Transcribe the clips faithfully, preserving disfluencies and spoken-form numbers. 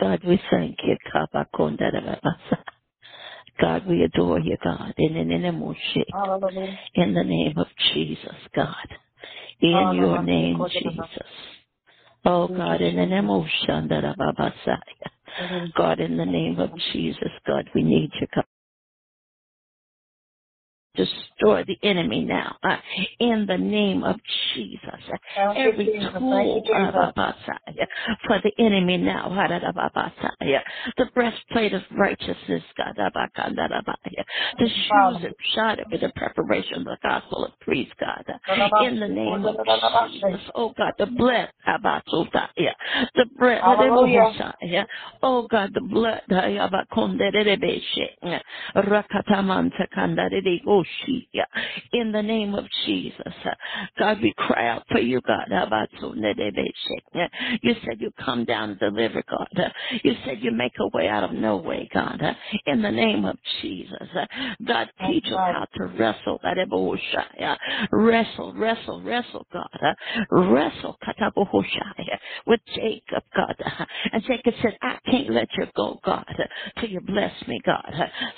God, we thank you. God, we adore you, God. In the name of Jesus. In the name of Jesus, God. In your name, Jesus. Oh, God, in the name of Shandara Babasaya. God, in the name of Jesus, God, we need you, God. Destroy the enemy now uh, in the name of Jesus. Uh, every tool uh, for the enemy now. The breastplate of righteousness, God, the shoes and shod with the preparation of the gospel of peace, God, in the name of Jesus. Oh God, the blood, the breath, oh God, the blood, oh in the name of Jesus, God, we cry out for you, God. You said you come down and deliver, God. You said you make a way out of no way, God. In the name of Jesus, God, teach us how to wrestle. Wrestle, wrestle, wrestle, God. Wrestle with Jacob, God. And Jacob said, I can't let you go, God, till you bless me, God.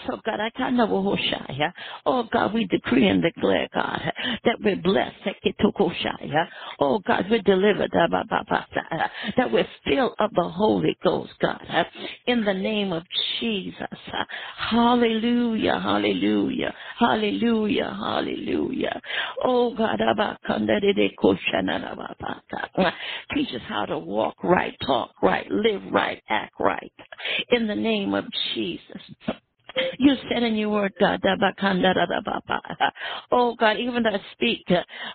So, God, I can't know who shy. Oh, God, we decree and declare, God, that we're blessed. Oh, God, we're delivered. That we're filled of the Holy Ghost, God. In the name of Jesus. Hallelujah, hallelujah, hallelujah, hallelujah. Oh, God, teach us how to walk right, talk right, live right, act right. In the name of Jesus. You said in your word, God, oh God, even though I speak,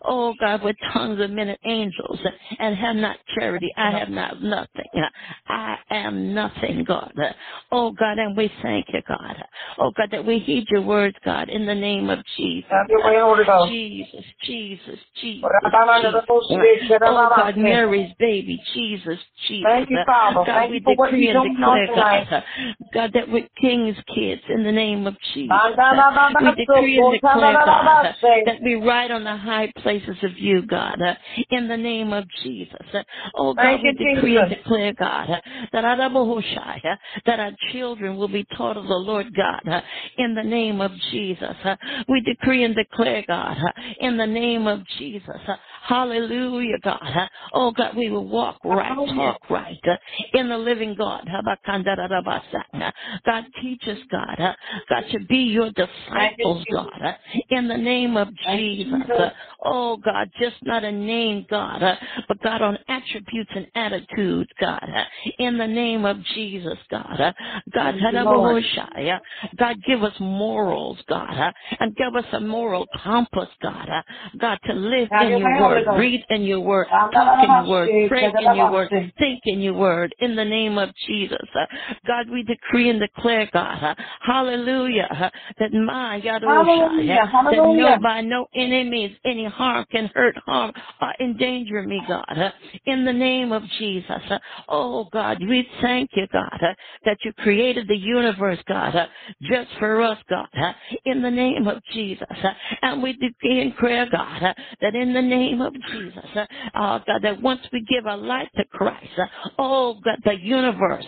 oh God, with tongues of men and angels, and have not charity, I have not nothing. I am nothing, God. Oh God, and we thank you, God. Oh God, that we heed your words, God, in the name of Jesus. Jesus, Jesus, Jesus. Oh God, Mary's baby, Jesus, Jesus. Thank you, Father. God, we decree and declare, God, God, that we're king's kids. In the name of Jesus, we decree and declare, God, that we ride on the high places of you, God, in the name of Jesus. Oh, God, we decree and declare, God, that our children will be taught of the Lord, God, in the name of Jesus. We decree and declare, God, in the name of Jesus. Hallelujah, God. Oh, God, we will walk right, talk right, in the living God. God, teach us, God, uh, God, to be your disciples, God, uh, in the name of Jesus. Uh, oh, God, just not a name, God, uh, but God, on attributes and attitudes, God, uh, in the name of Jesus, God. Uh, God, uh, God, give us morals, God, uh, and give us a moral compass, God, uh, God, to live in your word, read in your word, talk in your word, pray in your word, think in your word, in the name of Jesus. Uh, God, we decree and declare, God, uh, hallelujah, that my Yadosha, that no, by no enemies, any harm can hurt, harm, or endanger me, God, in the name of Jesus. Oh, God, we thank you, God, that you created the universe, God, just for us, God, in the name of Jesus. And we decree and prayer, God, that in the name of Jesus, oh, God, that once we give our life to Christ, oh, God, the universe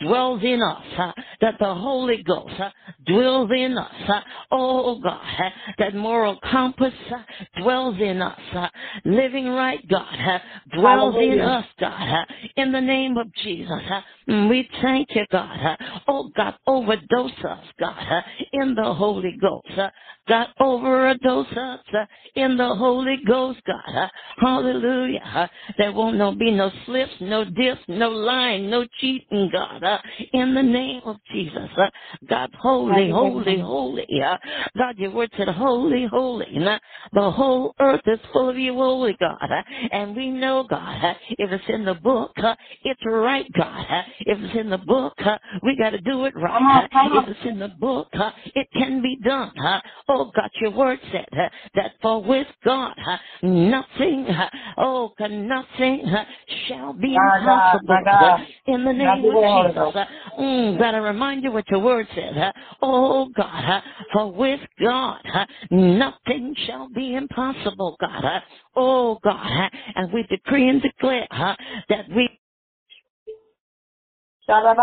dwells in us, that the Holy Ghost uh, dwells in us. Uh, oh, God, uh, that moral compass uh, dwells in us. Uh, living right, God, uh, dwells Hallelujah. in us, God, uh, in the name of Jesus. Uh, we thank you, God. Uh, oh, God, overdose us, God, uh, in the Holy Ghost. Uh, God, overdose us uh, in the Holy Ghost, God. Uh, hallelujah. Uh, there won't no be no slips, no dips, no lying, no cheating, God, uh, in the name of Jesus. Uh, God, holy, holy, holy. Uh, God, your word said, holy, holy. Uh, the whole earth is full of you, holy God. Uh, and we know, God, uh, if it's in the book, uh, it's right, God. Uh, if it's in the book, uh, we got to do it right. Uh, if it's in the book, uh, it can be done. Uh, oh, God, your word said uh, that for with God, uh, nothing, uh, oh, God, nothing uh, shall be impossible. My God, my God. Uh, in the name of Jesus. Uh, mm, God, I remind you what your word said, huh? Oh God, huh? For with God, huh? nothing shall be impossible, God, huh? Oh God, huh? And we decree and declare, huh? that we Come on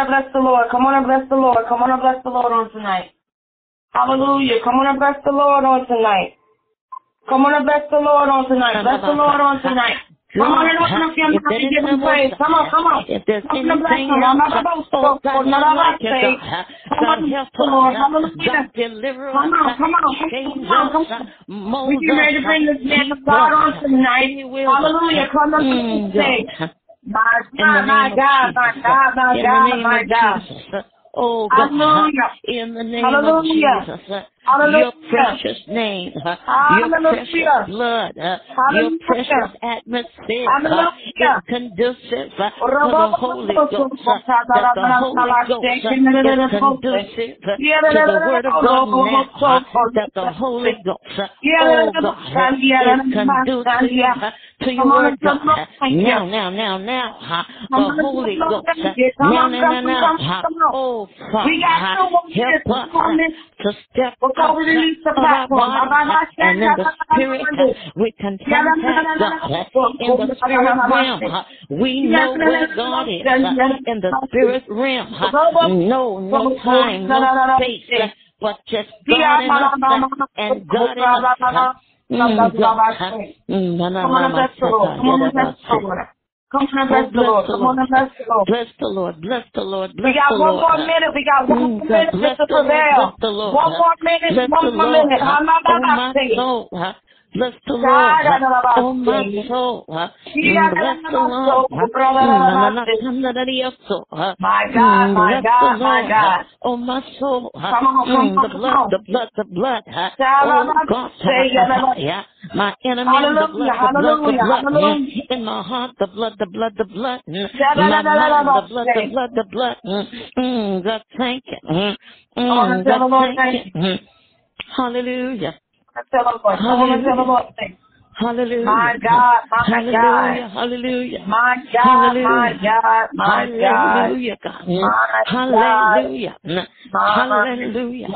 and bless the Lord. Come on and bless the Lord. Come on and bless the Lord on tonight. Hallelujah. Come on and bless the Lord on tonight. Come on and bless the Lord on tonight. Bless the Lord on tonight. Come on and open up your mouth and give him praise. Come on, come on. If there's anything else, oh God, I can God help us, God deliver us, God change us, mold us. We're ready to bring this man of God on tonight. Hallelujah. Come on, say, my God, my God, my God, my God, my God. Oh God, hallelujah. In the name hallelujah. Of Jesus, hallelujah. Your precious name, hallelujah. Your precious blood, hallelujah. Your precious atmosphere uh, is conducive uh, to the Holy Ghost, uh, that the Holy Ghost uh, is conducive uh, to the Word of God now, uh, that the Holy Ghost, uh, oh God, uh, is conducive uh, to your Word God. Now, now, now, now, uh, the Holy Ghost, uh, now, now, now, now, uh, oh Father, help us uh, to step up. Of our bodies, and in the spirit, we can contact God. In the spirit realm, we know where God is. In the spirit realm, no, no time, no space, but just God in us and God in us. Mm-hmm. Come on, bless the Lord. Come on, bless the Lord. Bless the Lord. Bless the Lord. Bless the Lord. We got one more minute. We got one more minute to prevail. One more minute. One more minute. I'm not about to say. Bless the Lord, oh my soul. Bless the Lord, my God, my God, my God. Oh my soul, the blood, the blood, the blood. Oh God, my enemy, the blood, the blood, the blood. In my heart, the blood, the blood, the blood. My mind, the blood, the blood, the blood. God, thank you. God, thank you. Hallelujah. Hallelujah. Hallelujah. My God, my God. Hallelujah. My God, my God, my God. Hallelujah. Hallelujah. Hallelujah.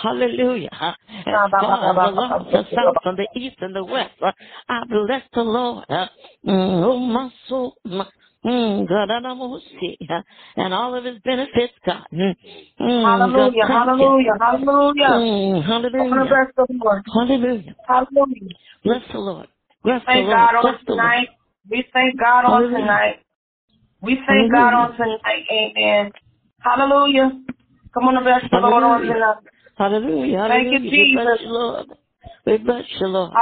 Hallelujah. As far as the north, the south, and the east, and the west, I bless the Lord. Oh, my soul. Mm, God, I don't see, and all of his benefits, God. Mm, hallelujah, God, hallelujah, hallelujah, mm, hallelujah. Bless the Lord. Hallelujah. Hallelujah. Bless the Lord. Bless the Lord. Thank God on tonight. We thank God on tonight. We thank God on tonight. Amen. Hallelujah. Come on and bless the Lord on tonight. Hallelujah. Thank you, Jesus. We bless you, Lord. We bless you, Lord.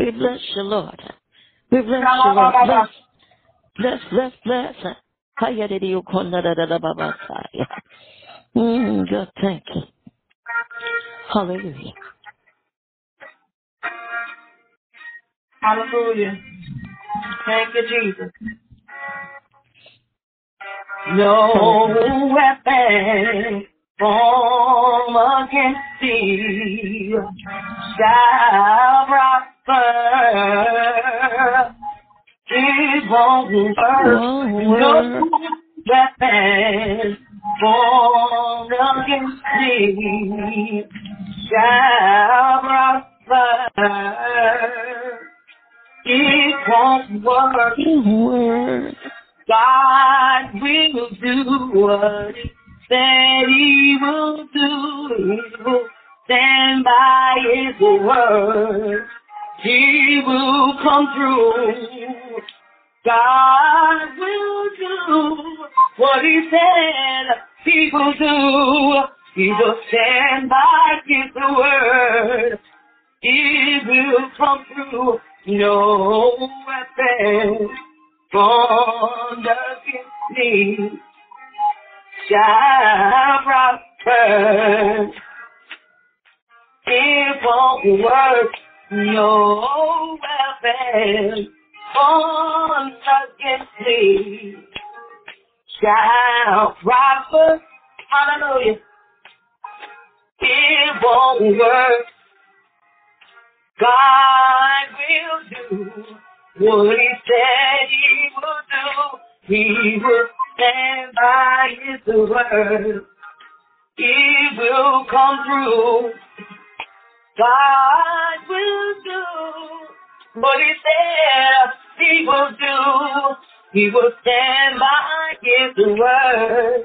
We bless you, Lord. We bless you, Lord. Bless, bless, bless. Hiya, did you call that a Baba? Mmm, God, thank you. Hallelujah. Hallelujah. Thank you, Jesus. No weapon formed against thee shall prosper. It won't work. No weapon born against thee shall prosper. It won't work. God will do what he said he will do. He will stand by his word. He will come through. God will do what he said he will do. He will stand by his word. He will come through. No weapon formed against me shall prosper. It won't work. No weapon born against me shall prosper. Hallelujah. It won't work. God will do what he said he will do. He will stand by his word. He will come through. God will do what he said he He will do. He will stand by His word.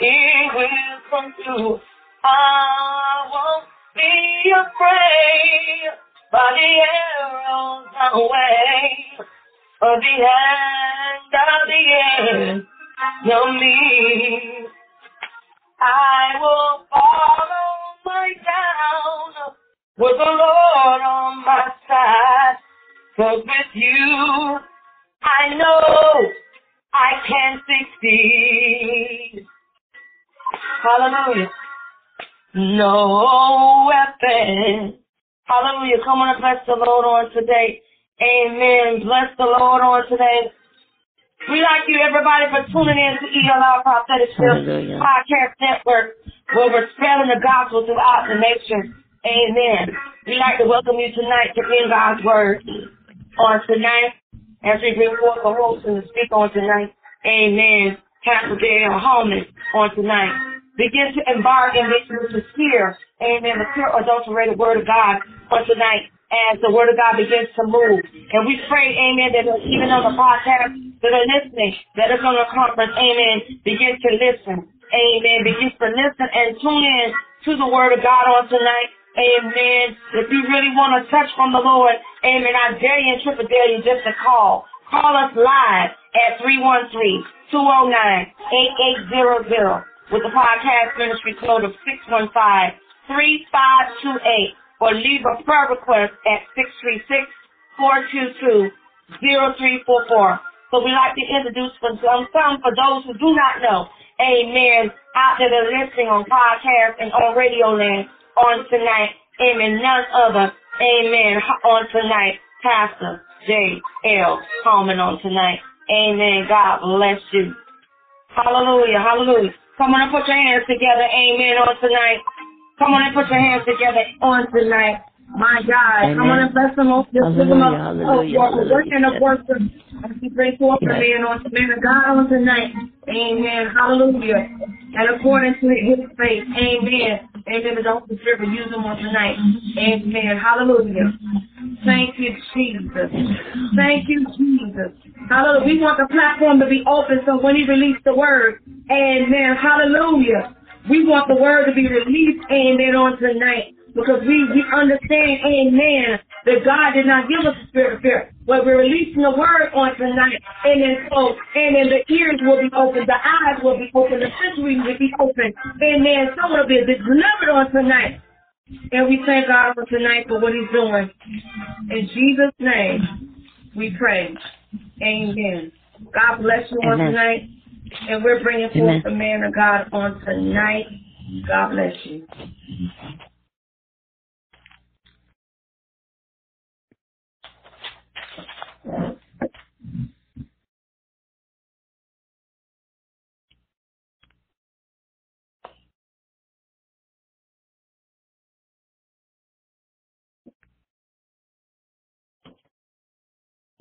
He will come through. I won't be afraid by the arrows on the way, of the hand of the end, no need. I will follow my down with the Lord on my side, 'cause with you I know I can succeed. Hallelujah. No weapon. Hallelujah. Come on and bless the Lord on today. Amen. Bless the Lord on today. We like you, everybody, for tuning in to E L R Prophetic Shield Podcast Network, where we're spreading the gospel throughout the nation. Amen. We'd like to welcome you tonight to In God's Word on tonight, as we bring forth a host and speak on tonight. Amen. Pastor Dale Holman on tonight. Begin to embark in this sincere, amen, the pure adulterated word of God for tonight as the word of God begins to move. And we pray, amen, that even on the podcast that are listening, that it's on the conference, amen, begin to listen, amen, begin to listen and tune in to the word of God on tonight, amen. If you really want to touch from the Lord, amen, I dare you and triple dare you just to call. Call us live at three one three, two oh nine, eight eight zero zero. With the podcast ministry code of six one five, three five two eight, or leave a prayer request at six three six, four two two, zero three four four. So we like to introduce for some, some for those who do not know, amen, out there that are listening on podcast and on radio land on tonight, amen, none other, amen, on tonight, Pastor J L Holman on tonight, amen, God bless you. Hallelujah, hallelujah. Come on and put your hands together, amen, on tonight. Come on and put your hands together on tonight. My God. Amen. Come on and bless the Lord. Hallelujah. Working of worship. As we bring forth the man on tonight. God on tonight. Amen. Hallelujah. And according to His faith. Amen. Amen. Don't be driven. Use Him on tonight. Amen. Hallelujah. Thank you, Jesus. Thank you, Jesus. Hallelujah. We want the platform to be open so when He released the word, amen. Hallelujah. We want the word to be released, amen, on tonight. Because we, we understand, amen, that God did not give us a spirit of fear. But we're releasing the word on tonight. And then so, and then the ears will be open, the eyes will be open, the sensory will be open. And then some of it is delivered on tonight. And we thank God for tonight for what He's doing. In Jesus' name, we pray. Amen. God bless you on tonight. And we're bringing forth the man of God on tonight. God bless you.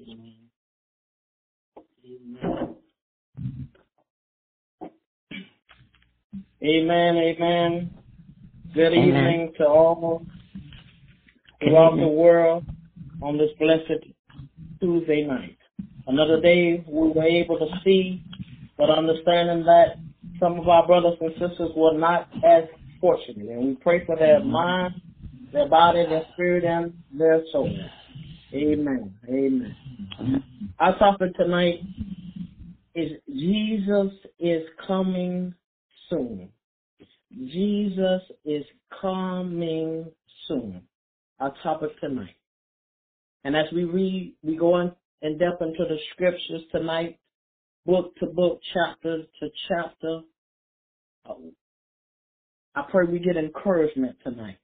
Amen. Amen. Amen. Good amen. Evening to all throughout amen. The world on this blessed Tuesday night. Another day we were able to see, but understanding that some of our brothers and sisters were not as fortunate. And we pray for their mind, their body, their spirit, and their soul. Amen. Amen. Our topic tonight is Jesus is coming soon. Jesus is coming soon. Our topic tonight. And as we read, we go in, in depth into the scriptures tonight, book to book, chapter to chapter. I pray we get encouragement tonight.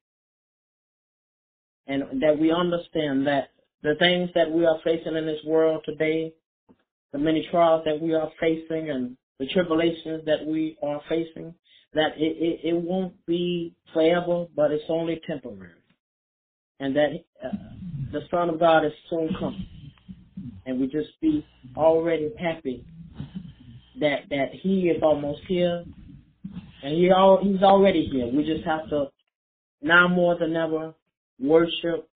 And that we understand that the things that we are facing in this world today, the many trials that we are facing and the tribulations that we are facing, that it, it, it won't be forever, but it's only temporary. And that uh, the Son of God is soon coming. And we just be already happy that that He is almost here. And he all, He's already here. We just have to, now more than ever, worship,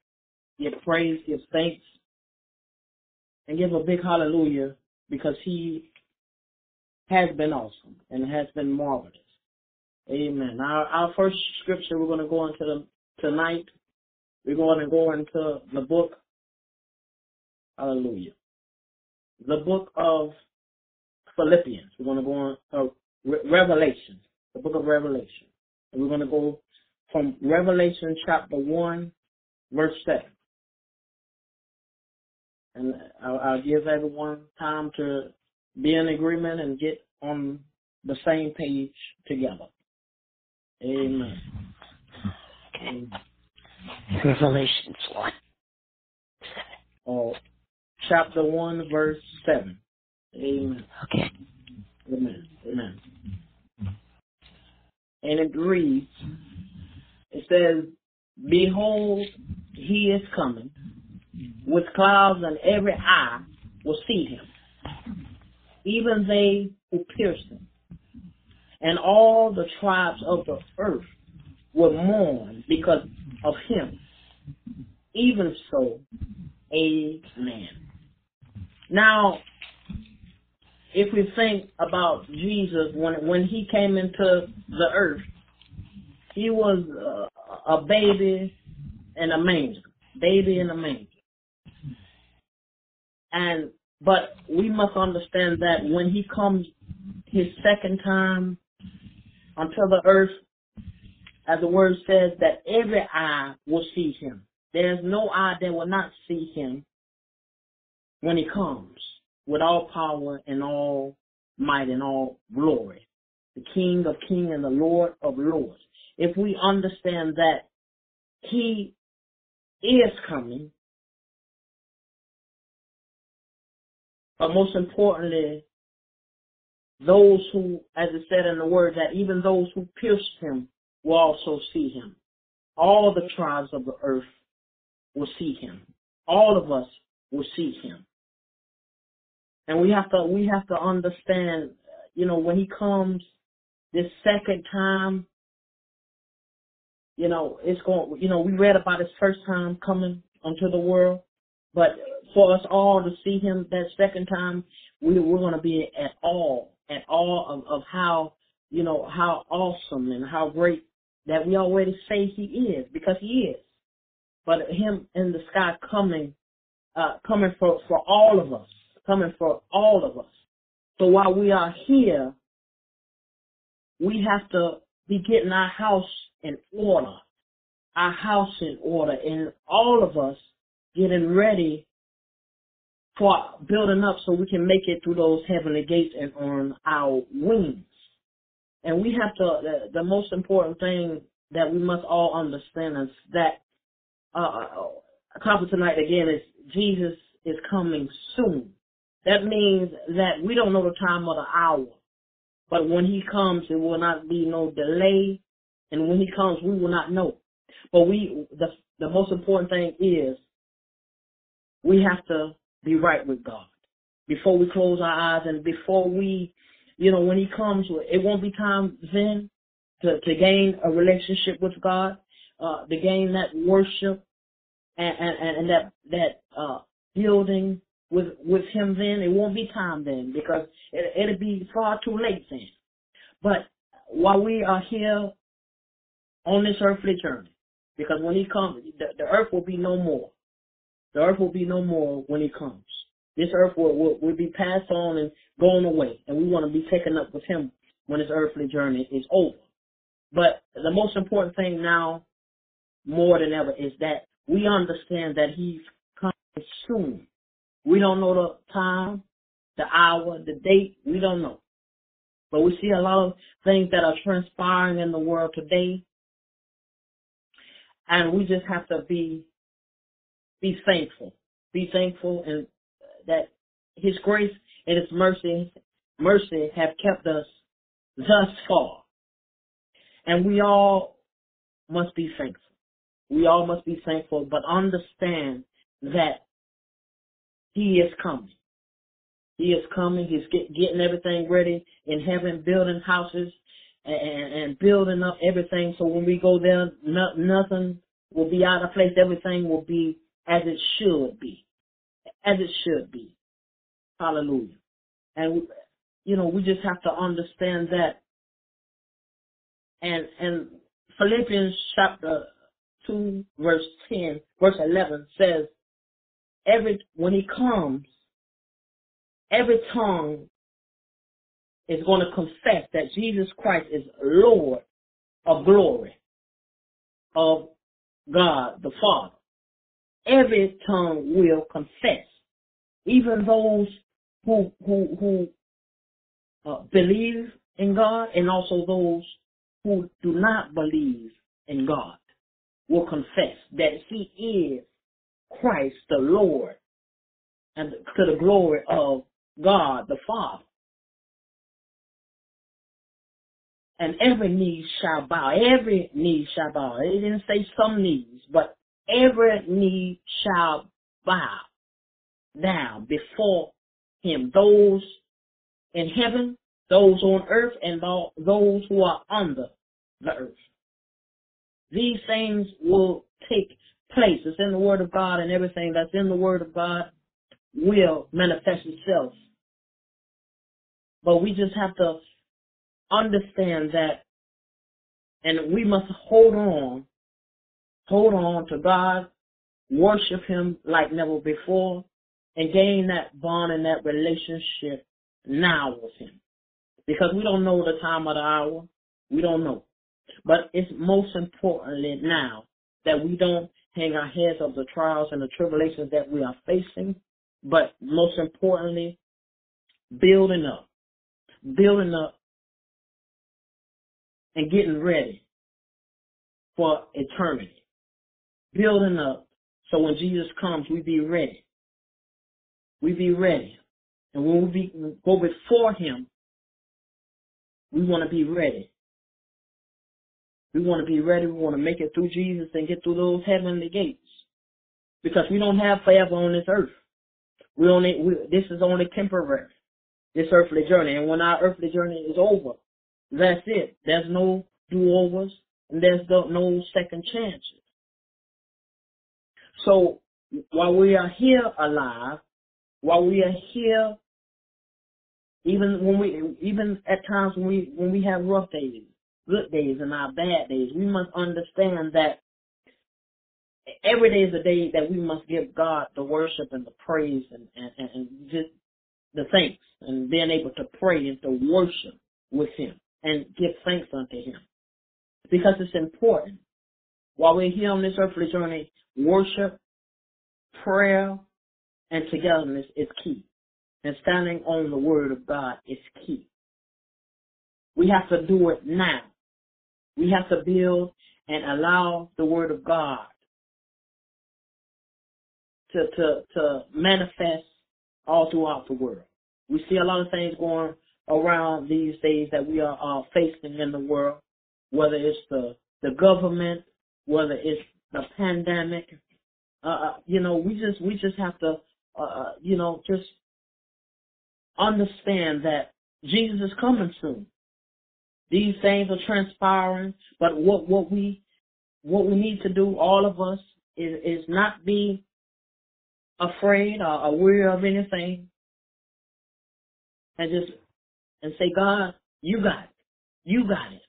give praise, give thanks, and give a big hallelujah, because he has been awesome and has been marvelous. Amen. Our, our first scripture we're going to go into the, tonight, we're going to go into the book, hallelujah, the book of Philippians. We're going to go on uh, Re- Revelation, the book of Revelation. And we're going to go from Revelation chapter one, verse seven. And I'll, I'll give everyone time to be in agreement and get on the same page together. Amen. Okay. Revelation one. Oh, chapter one, verse seven. Amen. Okay. Amen. Amen. And it reads, it says, "Behold, he is coming with clouds, and every eye will see him, even they who pierced him. And all the tribes of the earth will mourn because of him. Even so, amen." Now, if we think about Jesus, when when he came into the earth, he was uh, a baby in a manger, baby in a manger. And but we must understand that when he comes his second time unto the earth, as the word says, that every eye will see him. There's no eye that will not see him when he comes with all power and all might and all glory, the King of kings and the Lord of lords. If we understand that he is coming, but most importantly, those who, as it said in the word, that even those who pierced him will also see him. All the tribes of the earth will see him. All of us will see him. And we have to, we have to understand, you know, when he comes this second time, you know, it's going, you know, we read about his first time coming unto the world, but for us all to see him that second time, we, we're going to be at awe, at awe of, of how, you know, how awesome and how great that we already say he is, because he is. But him in the sky coming, uh, coming for, for all of us, coming for all of us. So while we are here, we have to be getting our house in order, our house in order, and all of us getting ready for building up so we can make it through those heavenly gates and on our wings. And we have to, the, the most important thing that we must all understand is that, uh, a topic tonight again is Jesus is coming soon. That means that we don't know the time or the hour, but when he comes, it will not be no delay. And when he comes, we will not know. But we, the, the most important thing is we have to be right with God before we close our eyes, and before we, you know, when he comes, it won't be time then to, to gain a relationship with God, uh, to gain that worship and, and, and that, that, uh, building with, with him then. It won't be time then, because it, it'll be far too late then. But while we are here on this earthly journey, because when he comes, the, the earth will be no more. The earth will be no more when he comes. This earth will, will, will be passed on and gone away, and we want to be taken up with him when his earthly journey is over. But the most important thing now, more than ever, is that we understand that he's coming soon. We don't know the time, the hour, the date. We don't know. But we see a lot of things that are transpiring in the world today, and we just have to be Be thankful. Be thankful, and that his grace and his mercy, mercy have kept us thus far. And we all must be thankful. We all must be thankful, but understand that he is coming. He is coming. He's get, getting everything ready in heaven, building houses and, and building up everything. So when we go there, no, nothing will be out of place. Everything will be as it should be, as it should be. Hallelujah. And, you know, we just have to understand that. And, and Philippians chapter two, verse ten, verse eleven says, every, when he comes, every tongue is going to confess that Jesus Christ is Lord of glory, of God the Father. Every tongue will confess. Even those who who who uh, believe in God, and also those who do not believe in God, will confess that he is Christ the Lord, and to the glory of God the Father. And every knee shall bow. Every knee shall bow. It didn't say some knees, but every knee shall bow down before him. Those in heaven, those on earth, and those who are under the earth. These things will take place. It's in the Word of God, and everything that's in the Word of God will manifest itself. But we just have to understand that, and we must hold on, hold on to God, worship him like never before, and gain that bond and that relationship now with him. Because we don't know the time of the hour. We don't know. But it's most importantly now that we don't hang our heads over the trials and the tribulations that we are facing, but most importantly, building up, building up, and getting ready for eternity. Building up so when Jesus comes, we be ready. We be ready. And when we be, go before him, we want to be ready. We want to be ready. We want to make it through Jesus and get through those heavenly gates. Because we don't have forever on this earth. We only we, This is only temporary, this earthly journey. And when our earthly journey is over, that's it. There's no do-overs, and there's no second chances. So while we are here alive, while we are here, even when we, even at times when we when we have rough days, good days, and our bad days, we must understand that every day is a day that we must give God the worship and the praise and and, and just the thanks, and being able to pray and to worship with him and give thanks unto him, because it's important. While we're here on this earthly journey, worship, prayer, and togetherness is key. And standing on the Word of God is key. We have to do it now. We have to build and allow the Word of God to, to, to manifest all throughout the world. We see a lot of things going around these days that we are, are facing in the world, whether it's the, the government, whether it's the pandemic. Uh, you know, we just we just have to, uh, you know, just understand that Jesus is coming soon. These things are transpiring, but what, what we what we need to do, all of us, is, is not be afraid or aware of anything, and just and say, God, you got it. You got it.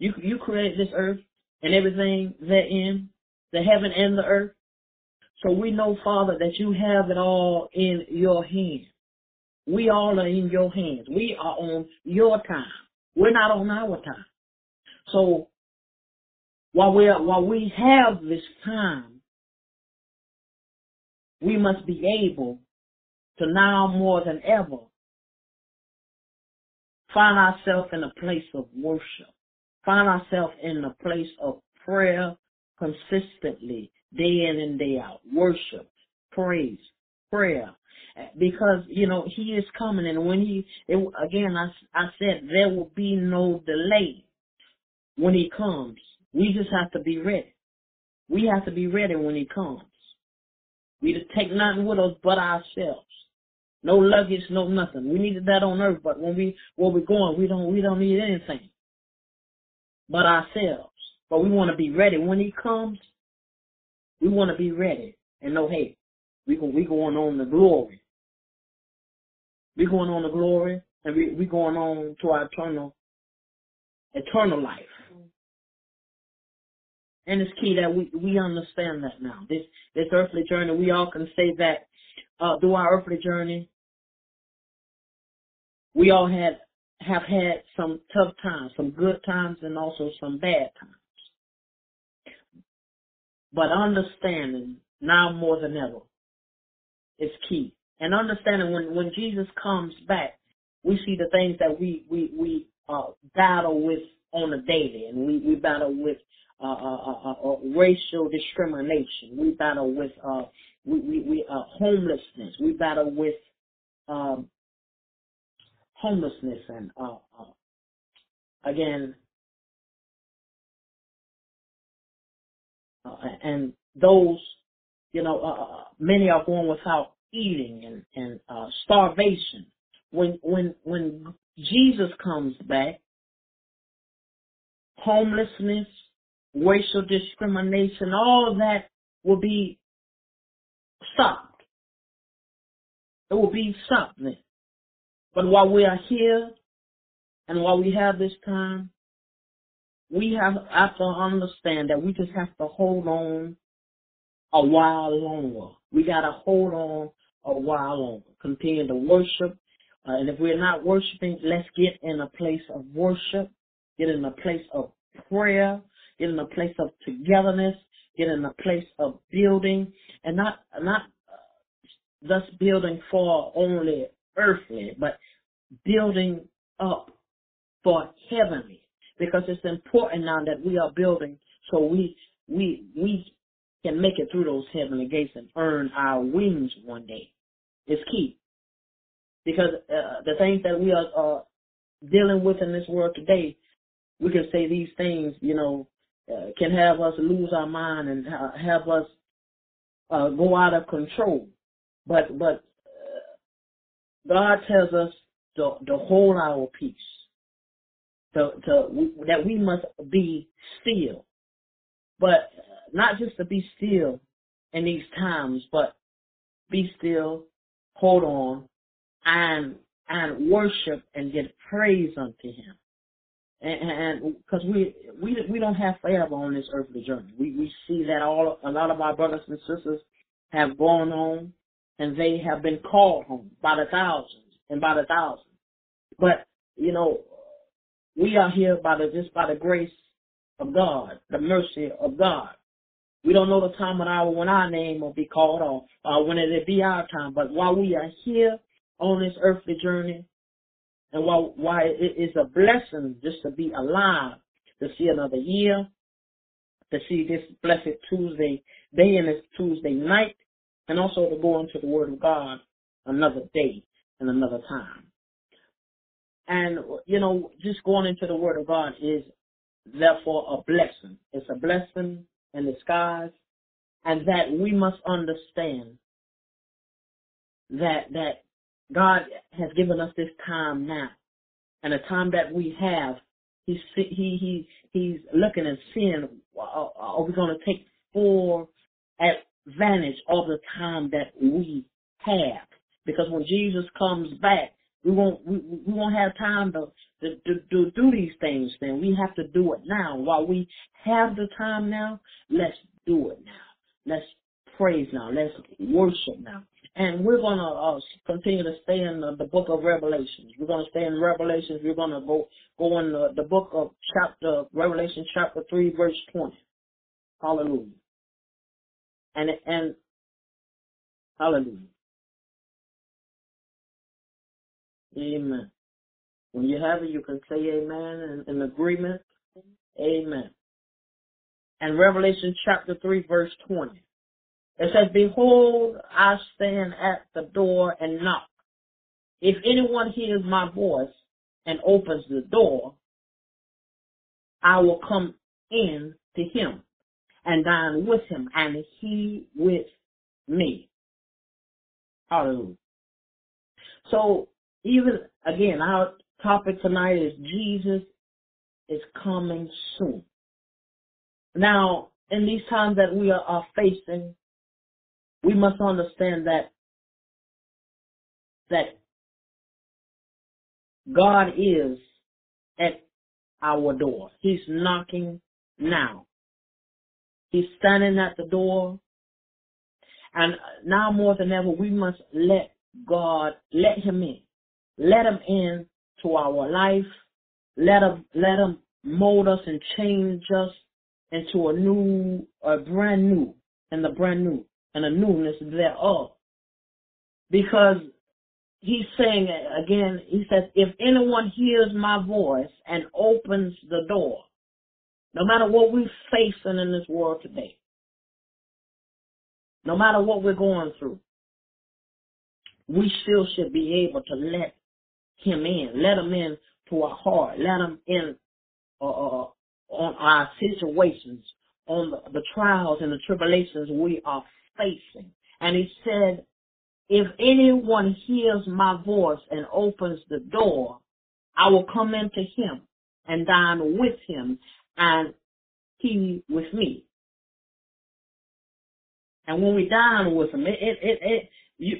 You you created this earth and everything therein, the heaven and the earth. So we know, Father, that you have it all in your hands. We all are in your hands. We are on your time. We're not on our time. So while we while we have this time, we must be able to now more than ever find ourselves in a place of worship. Find ourselves in a place of prayer consistently, day in and day out. Worship, praise, prayer. Because, you know, he is coming. And when he, it, again, I, I said there will be no delay when he comes. We just have to be ready. We have to be ready when he comes. We just take nothing with us but ourselves. No luggage, no nothing. We needed that on earth, but when we where we're going, we don't we don't need anything but ourselves. But we want to be ready when he comes. We want to be ready and know, hey, we go we going on the glory. We're going on to glory, and we, we're going on to our eternal, eternal life. And it's key that we, we understand that now. This this earthly journey, we all can say that uh, through our earthly journey, we all had have had some tough times, some good times, and also some bad times. But understanding now more than ever is key. And understanding when, when Jesus comes back, we see the things that we we we uh, battle with on a daily, and we, we battle with uh, uh, uh, uh, racial discrimination. We battle with uh, we we, we uh, homelessness. We battle with um, homelessness, and uh, uh, again, uh, and those you know, uh, many are going without eating and and uh, starvation. When when when Jesus comes back, homelessness, racial discrimination, all of that will be stopped. It will be stopped then. But while we are here and while we have this time, we have, have to understand that we just have to hold on a while longer. We got to hold on a while longer. Continue to worship. Uh, and if we're not worshiping, let's get in a place of worship, get in a place of prayer, get in a place of togetherness, get in a place of building, and not not uh, just building for only earthly, but building up for heavenly, because it's important now that we are building so we we we can make it through those heavenly gates and earn our wings one day. It's key. Because uh, the things that we are uh, dealing with in this world today, we can say these things, you know, uh, can have us lose our mind and uh, have us uh, go out of control. But but uh, God tells us to, to hold our peace, to, to, we, that we must be still. But not just to be still in these times, but be still, hold on, and and worship and give praise unto Him, and because we we we don't have forever on this earthly journey. We we see that all a lot of our brothers and sisters have gone on, and they have been called home by the thousands and by the thousands. But you know, we are here by the just by the grace of God, the mercy of God. We don't know the time and hour when our name will be called off, uh, when it'll be our time. But while we are here on this earthly journey, and while, while it is a blessing just to be alive, to see another year, to see this blessed Tuesday day and this Tuesday night, and also to go into the Word of God another day and another time. And, you know, just going into the Word of God is therefore a blessing. It's a blessing in disguise, and that we must understand that that God has given us this time now, and the time that we have, He's He He He's looking and seeing, are we going to take full advantage of the time that we have? Because when Jesus comes back, we won't we, we won't have time to to, to to do these things. Then we have to do it now. While we have the time now, let's do it now. Let's praise now. Let's worship now. And we're going to uh, continue to stay in the, the book of Revelations. We're going to stay in Revelations. We're going to go go in the, the book of chapter Revelation chapter three, verse twenty. Hallelujah. And and hallelujah. Amen. When you have it, you can say amen in, in agreement. Amen. And Revelation chapter three, verse twenty. It says, "Behold, I stand at the door and knock. If anyone hears my voice and opens the door, I will come in to him and dine with him, and he with me." Hallelujah. So, even, again, our topic tonight is Jesus is coming soon. Now, in these times that we are, are facing, we must understand that that God is at our door. He's knocking now. He's standing at the door. And now more than ever, we must let God, let him in. Let him in to our life. Let him, let him mold us and change us into a new, a brand new, and the brand new, and a newness thereof. Because he's saying again, he says, if anyone hears my voice and opens the door, no matter what we're facing in this world today, no matter what we're going through, we still should be able to let him in, let him in to our heart, let him in uh, on our situations, on the, the trials and the tribulations we are facing. And he said, if anyone hears my voice and opens the door, I will come into him and dine with him and he with me. And when we dine with him, it, it, it, it, you,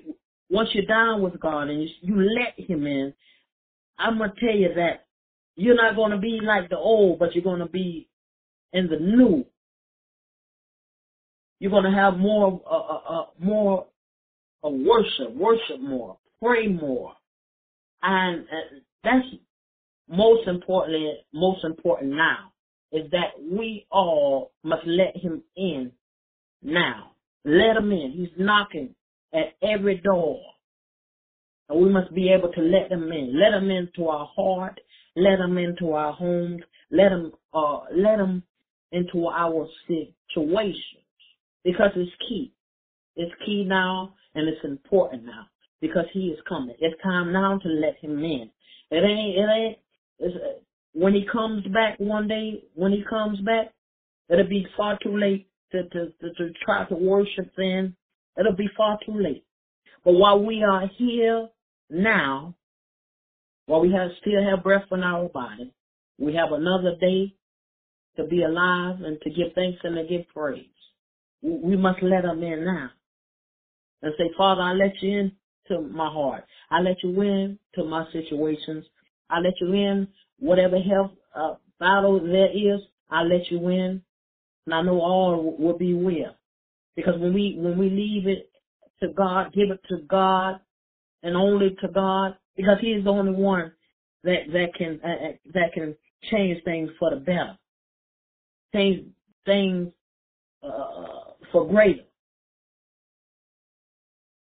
once you dine with God and you, you let him in, I'm going to tell you that you're not going to be like the old, but you're going to be in the new. You're going to have more, uh, uh, uh, more of worship, worship more, pray more. And uh, that's most importantly, most important now is that we all must let him in now. Let him in. He's knocking at every door. And we must be able to let him in. Let him into our heart. Let him into our homes. Let him, uh, let him into our situations. Because it's key. It's key now and it's important now. Because he is coming. It's time now to let him in. It ain't, it ain't, it's, uh, when he comes back one day, when he comes back, it'll be far too late to, to, to, to try to worship then. It'll be far too late. But while we are here now, while we have, still have breath in our body, we have another day to be alive and to give thanks and to give praise. We must let him in now and say, Father, I let you in to my heart. I let you in to my situations. I let you in whatever health uh, battle there is. I let you in, and I know all will be well. Because when we when we leave it to God, give it to God, and only to God, because He is the only one that that can uh, that can change things for the better, change things uh, for greater,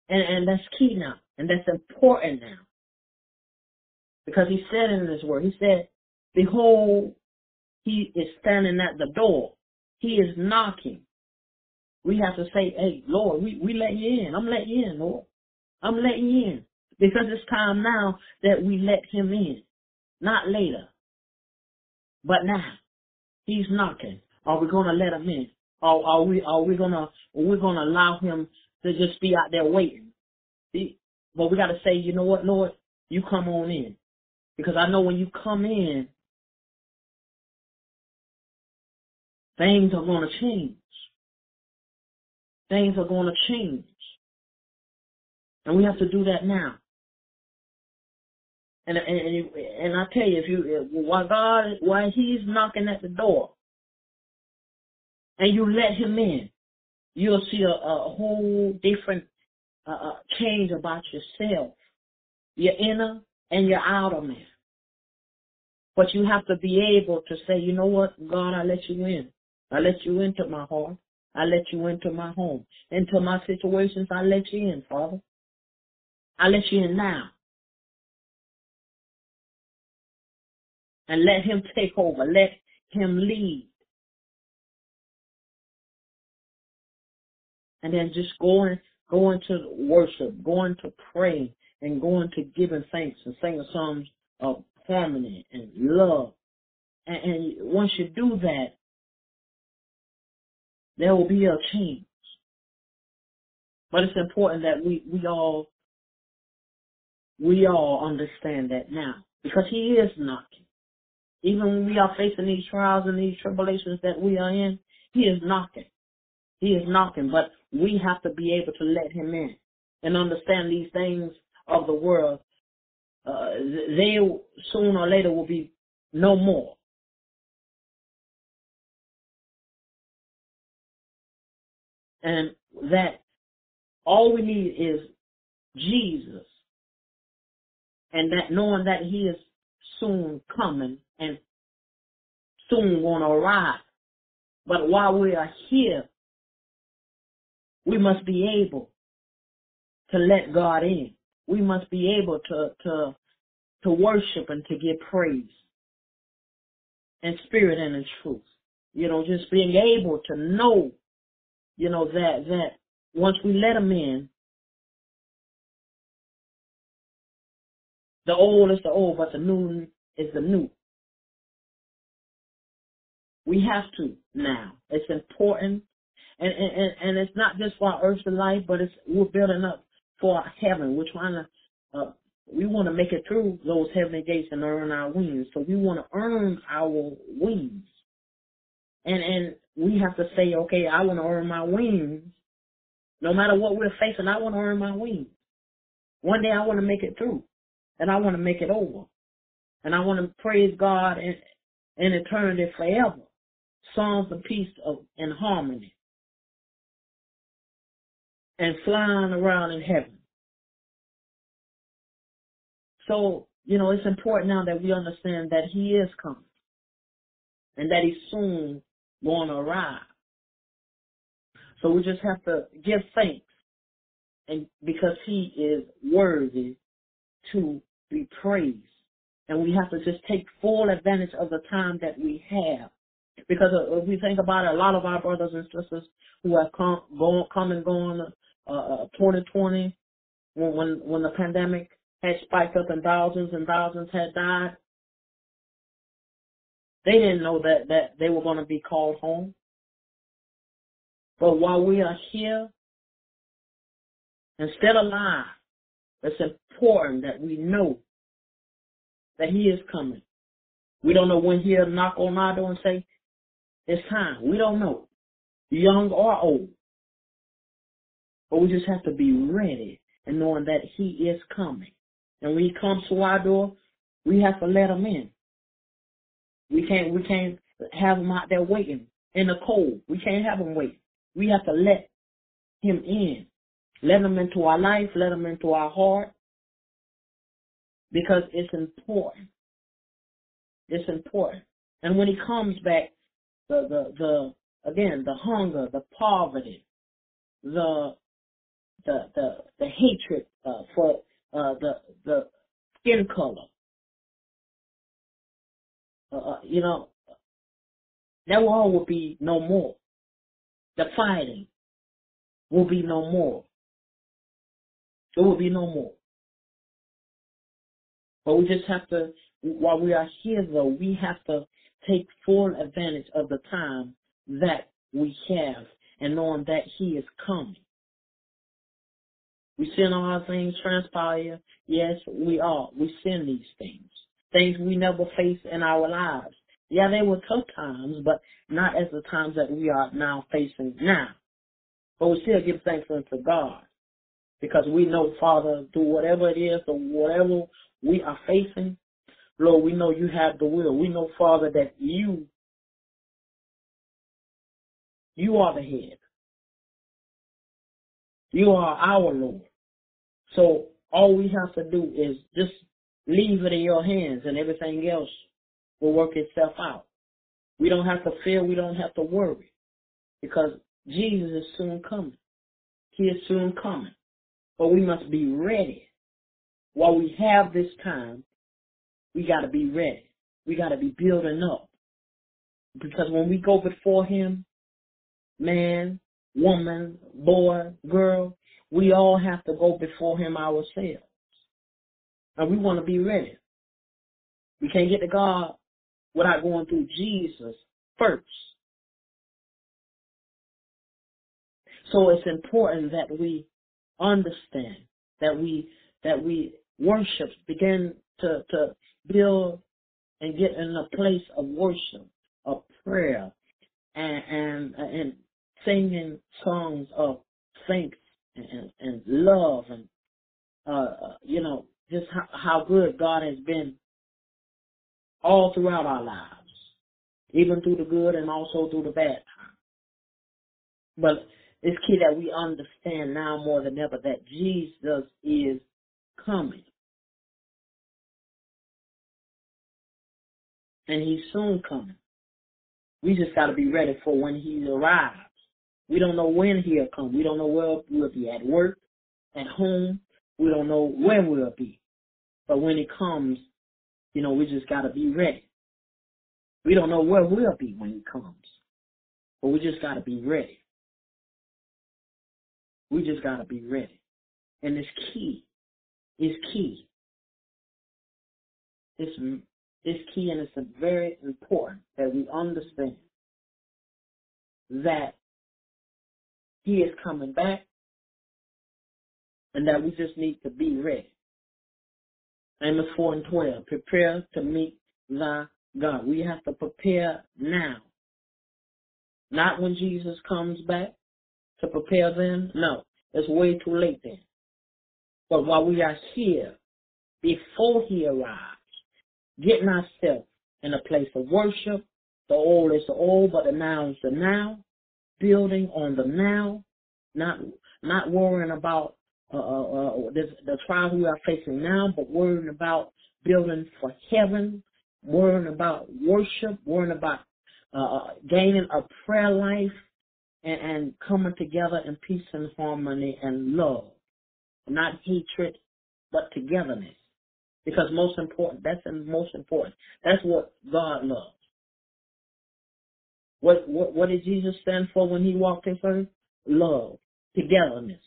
and and that's key now, and that's important now, because He said in His word, He said, "Behold, He is standing at the door; He is knocking." We have to say, hey, Lord, we, we let you in. I'm letting you in, Lord. I'm letting you in. Because it's time now that we let him in. Not later. But now. He's knocking. Are we gonna let him in? Or are we are we gonna we're gonna allow him to just be out there waiting? See? But we gotta say, you know what, Lord, you come on in. Because I know when you come in, things are gonna change. Things are going to change. And we have to do that now. And and and I tell you, if you while God, while He's knocking at the door, and you let Him in, you'll see a, a whole different uh, change about yourself, your inner and your outer man. But you have to be able to say, you know what, God, I let you in. I let you into my heart. I let you into my home. Into my situations, I let you in, Father. I let you in now. And let him take over. Let him lead. And then just going, going to worship, going to pray, and going to giving thanks and singing songs of harmony and love. And, and once you do that, there will be a change. But it's important that we, we all we all understand that now. Because he is knocking. Even when we are facing these trials and these tribulations that we are in, he is knocking. He is knocking. But we have to be able to let him in and understand these things of the world uh, they sooner or later will be no more. And that all we need is Jesus, and that knowing that he is soon coming and soon going to arrive. But while we are here, we must be able to let God in. We must be able to, to, to worship and to give praise in spirit and in truth. You know, just being able to know, you know, that, that once we let him in, the old is the old, but the new is the new. We have to now. It's important. And, and, and it's not just for our earthly life, but it's we're building up for our heaven. We're trying to, uh, we want to make it through those heavenly gates and earn our wings. So we want to earn our wings. And, and we have to say, okay, I want to earn my wings. No matter what we're facing, I want to earn my wings. One day I want to make it through. And I want to make it over. And I want to praise God in, in eternity forever. Songs of peace of, and harmony. And flying around in heaven. So, you know, it's important now that we understand that he is coming. And that he's soon going to arrive. So we just have to give thanks. And because he is worthy to be praised. And we have to just take full advantage of the time that we have. Because if we think about it, a lot of our brothers and sisters who have come, gone, come and gone, uh, twenty twenty, when, when, when the pandemic had spiked up and thousands and thousands had died, they didn't know that, that they were going to be called home. But while we are here and still alive, it's important that we know that he is coming. We don't know when he'll knock on our door and say, it's time. We don't know, young or old. But we just have to be ready and knowing that he is coming. And when he comes to our door, we have to let him in. We can't, we can't have him out there waiting in the cold. We can't have him waiting. We have to let him in. Let them into our life, let them into our heart, because it's important. It's important. And when he comes back, the, the, the again, the hunger, the poverty, the the the, the hatred uh, for uh, the the skin color, uh, you know, that war will be no more. The fighting will be no more. There will be no more. But we just have to, while we are here, though, we have to take full advantage of the time that we have and knowing that he is coming. We send all things transpire. Yes, we are. We send these things, things we never face in our lives. Yeah, they were tough times, but not as the times that we are now facing now. But we still give thanks unto God. Because we know, Father, through whatever it is or whatever we are facing, Lord, we know you have the will. We know, Father, that you, you are the head. You are our Lord. So all we have to do is just leave it in your hands and everything else will work itself out. We don't have to fear. We don't have to worry because Jesus is soon coming. He is soon coming. But we must be ready. While we have this time, we got to be ready. We got to be building up. Because when we go before him, man, woman, boy, girl, we all have to go before him ourselves. And we want to be ready. We can't get to God without going through Jesus first. So it's important that we understand that we that we worship, begin to, to build and get in a place of worship, of prayer, and and, and singing songs of thanks and, and love, and uh, you know, just how, how good God has been all throughout our lives, even through the good and also through the bad times. But it's key that we understand now more than ever that Jesus is coming. And he's soon coming. We just got to be ready for when he arrives. We don't know when he'll come. We don't know where we'll be, at work, at home. We don't know where we'll be. But when he comes, you know, we just got to be ready. We don't know where we'll be when he comes. But we just got to be ready. We just got to be ready. And it's key. It's key. It's It's key, and it's very important that we understand that he is coming back and that we just need to be ready. Amos four and twelve, prepare to meet thy God. We have to prepare now. Not when Jesus comes back to prepare then. No, it's way too late then. But while we are here, before he arrives, getting ourselves in a place of worship. The old is the old, but the now is the now. Building on the now, not not worrying about uh, uh, this, the trial we are facing now, but worrying about building for heaven, worrying about worship, worrying about uh, gaining a prayer life, and, and coming together in peace and harmony and love, not hatred, but togetherness. Because most important, that's the most important. That's what God loves. What, what what did Jesus stand for when he walked in front? Love, togetherness,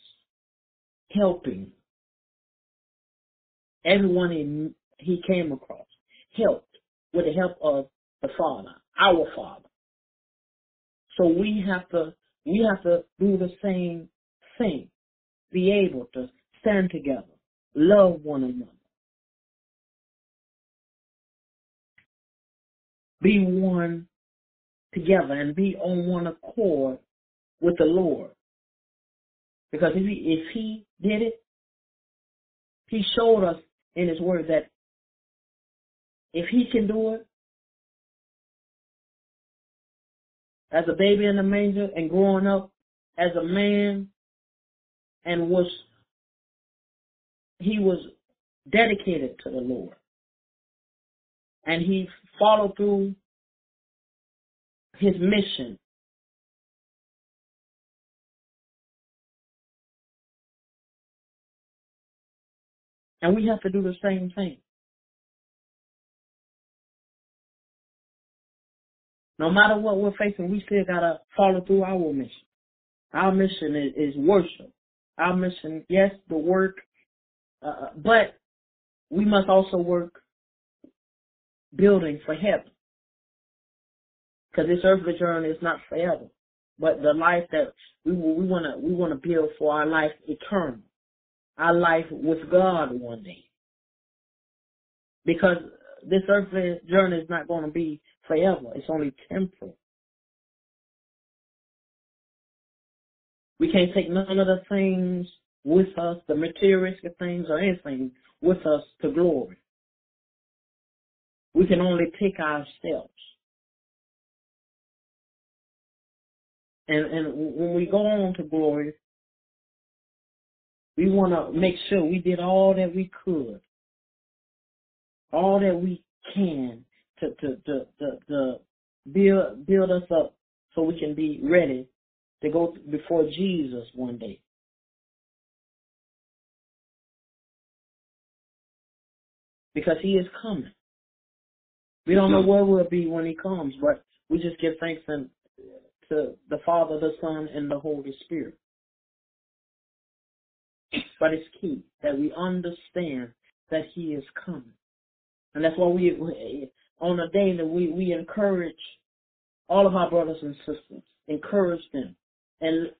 helping. Everyone he, he came across helped with the help of the Father, our Father. So we have to we have to do the same thing. Be able to stand together, love one another. Be one together and be on one accord with the Lord. Because if he, if he did it, he showed us in his word that if he can do it, as a baby in the manger and growing up as a man, and was he was dedicated to the Lord. And he followed through his mission. And we have to do the same thing. No matter what we're facing, we still got to follow through our mission. Our mission is, is worship. Our mission, yes, the work, uh, but we must also work building for heaven, because this earthly journey is not forever, but the life that we we want to we want to build for our life eternal, our life with God one day. Because this earthly journey is not going to be forever; it's only temporal. We can't take none of the things with us, the materialistic things or anything with us to glory. We can only pick ourselves. And, and when we go on to glory, we want to make sure we did all that we could, all that we can to, to, to, to, to build, build us up so we can be ready to go before Jesus one day. Because he is coming. We don't know where we'll be when he comes, but we just give thanks to the Father, the Son, and the Holy Spirit. But it's key that we understand that he is coming. And that's why we, on a day that we, we encourage all of our brothers and sisters, encourage them, and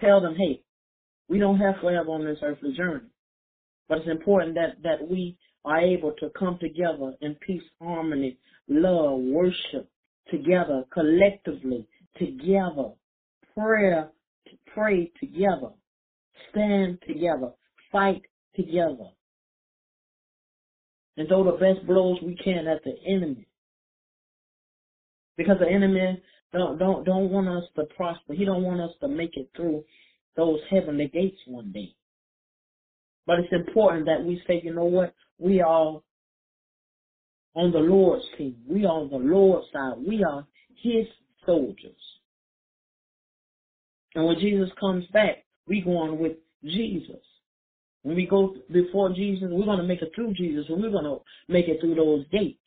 tell them, hey, we don't have forever on this earthly journey. But it's important that, that we are able to come together in peace, harmony, love, worship, together, collectively, together, prayer, pray together, stand together, fight together, and throw the best blows we can at the enemy. Because the enemy don't don't don't want us to prosper. He don't want us to make it through those heavenly gates one day. But it's important that we say, you know what? We are on the Lord's team. We are on the Lord's side. We are His soldiers. And when Jesus comes back, we going with Jesus. When we go before Jesus, we're going to make it through Jesus, and we're going to make it through those gates.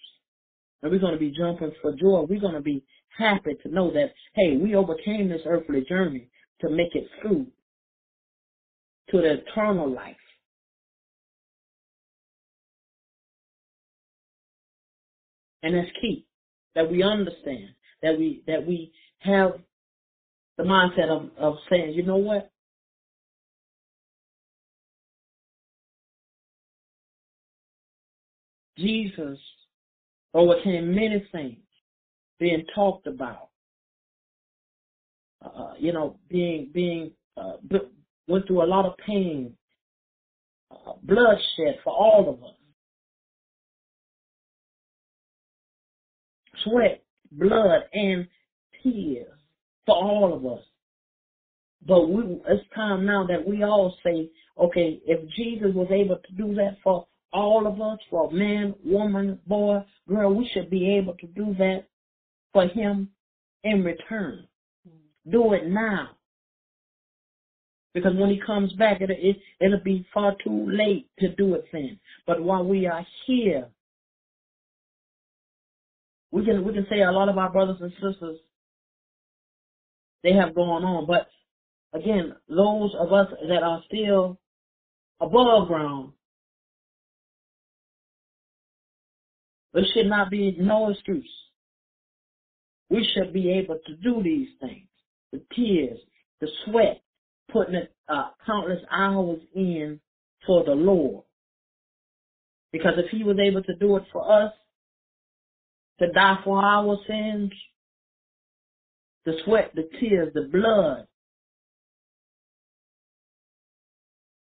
And we're going to be jumping for joy. We're going to be happy to know that, hey, we overcame this earthly journey to make it through to the eternal life. And that's key, that we understand, that we that we have the mindset of, of saying, you know what? Jesus overcame many things being talked about, uh, you know, being, being uh, b- went through a lot of pain, uh, bloodshed for all of us. Sweat, blood, and tears for all of us. But we, it's time now that we all say, okay, if Jesus was able to do that for all of us, for man, woman, boy, girl, we should be able to do that for Him in return. Do it now. Because when He comes back, it, it, it'll be far too late to do it then. But while we are here, We can we can say a lot of our brothers and sisters, they have gone on. But, again, those of us that are still above ground, there should not be no excuse. We should be able to do these things. The tears, the sweat, putting it, uh, countless hours in for the Lord. Because if He was able to do it for us, to die for our sins, the sweat, the tears, the blood,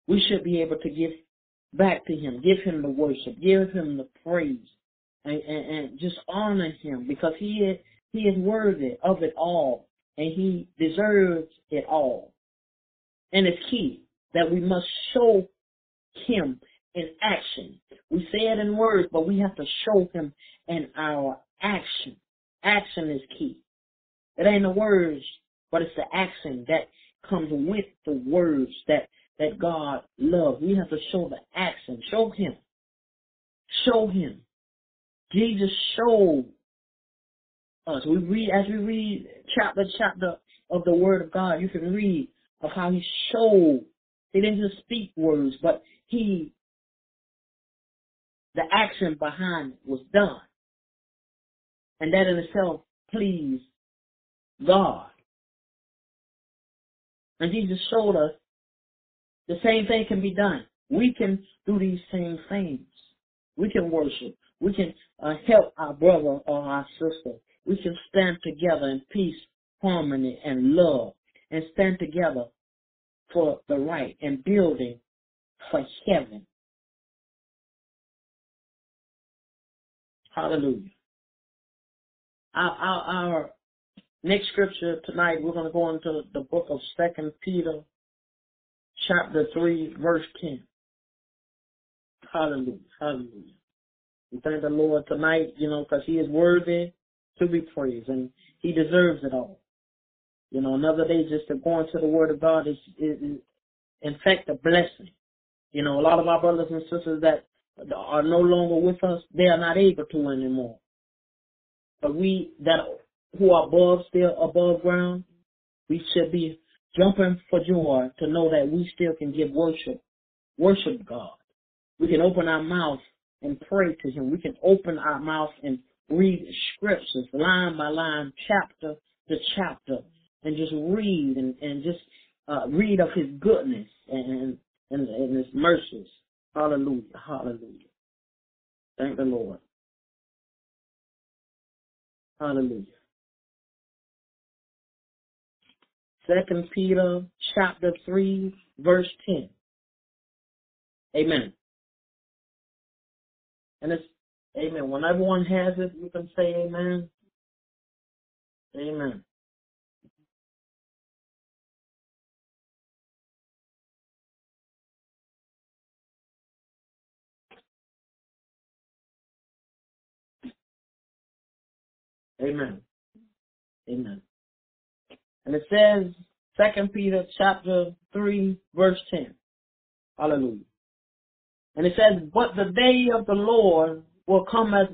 we should be able to give back to Him, give Him the worship, give Him the praise, and, and, and just honor Him, because He is, He is worthy of it all, and He deserves it all. And it's key that we must show Him in action. We say it in words, but we have to show Him in our action. Action is key. It ain't the words, but it's the action that comes with the words that, that God loves. We have to show the action. Show Him. Show Him. Jesus showed us. We read, as we read chapter chapter of the Word of God, you can read of how He showed. He didn't just speak words, but He, the action behind it was done. And that in itself pleased God. And Jesus showed us the same thing can be done. We can do these same things. We can worship. We can uh, help our brother or our sister. We can stand together in peace, harmony, and love, and stand together for the right and building for heaven. Hallelujah. Our, our, our next scripture tonight, we're going to go into the book of Second Peter, chapter three, verse ten. Hallelujah. Hallelujah. We thank the Lord tonight, you know, because He is worthy to be praised, and He deserves it all. You know, another day just to go into the Word of God is, is, is in fact, a blessing. You know, a lot of our brothers and sisters that are no longer with us, they are not able to anymore. But we that who are above, still above ground, we should be jumping for joy to know that we still can give worship, worship God. We can open our mouth and pray to Him. We can open our mouth and read scriptures, line by line, chapter to chapter, and just read and, and just uh, read of His goodness and, and, and His mercies. Hallelujah, hallelujah. Thank the Lord. Hallelujah. Second Peter chapter three, verse ten. Amen. And it's, amen. When everyone has it, you can say amen. Amen. Amen. Amen. And it says, Second Peter chapter three, verse ten. Hallelujah. And it says, but the day of the Lord will come as,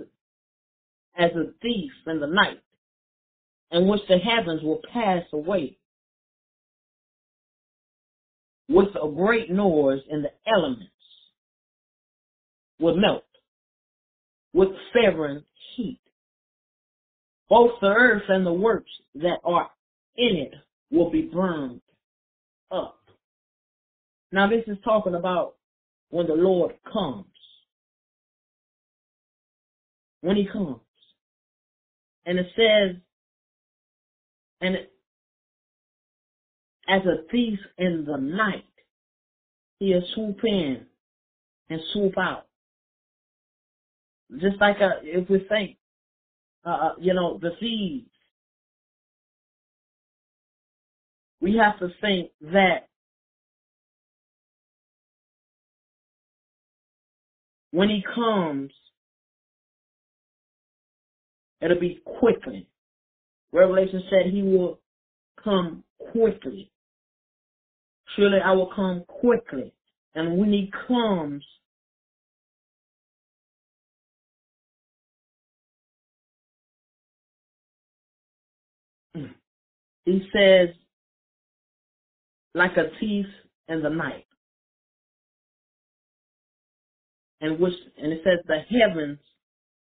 as a thief in the night, in which the heavens will pass away with a great noise, and the elements will melt with fervent heat. Both the earth and the works that are in it will be burned up. Now this is talking about when the Lord comes. When he comes. And it says, and it, as a thief in the night, he'll swoop in and swoop out. Just like a, if we think, uh, you know, the thieves, we have to think that when he comes, it'll be quickly. Revelation said he will come quickly. Surely I will come quickly. And when he comes, he says, like a thief in the night. And which, and it says the heavens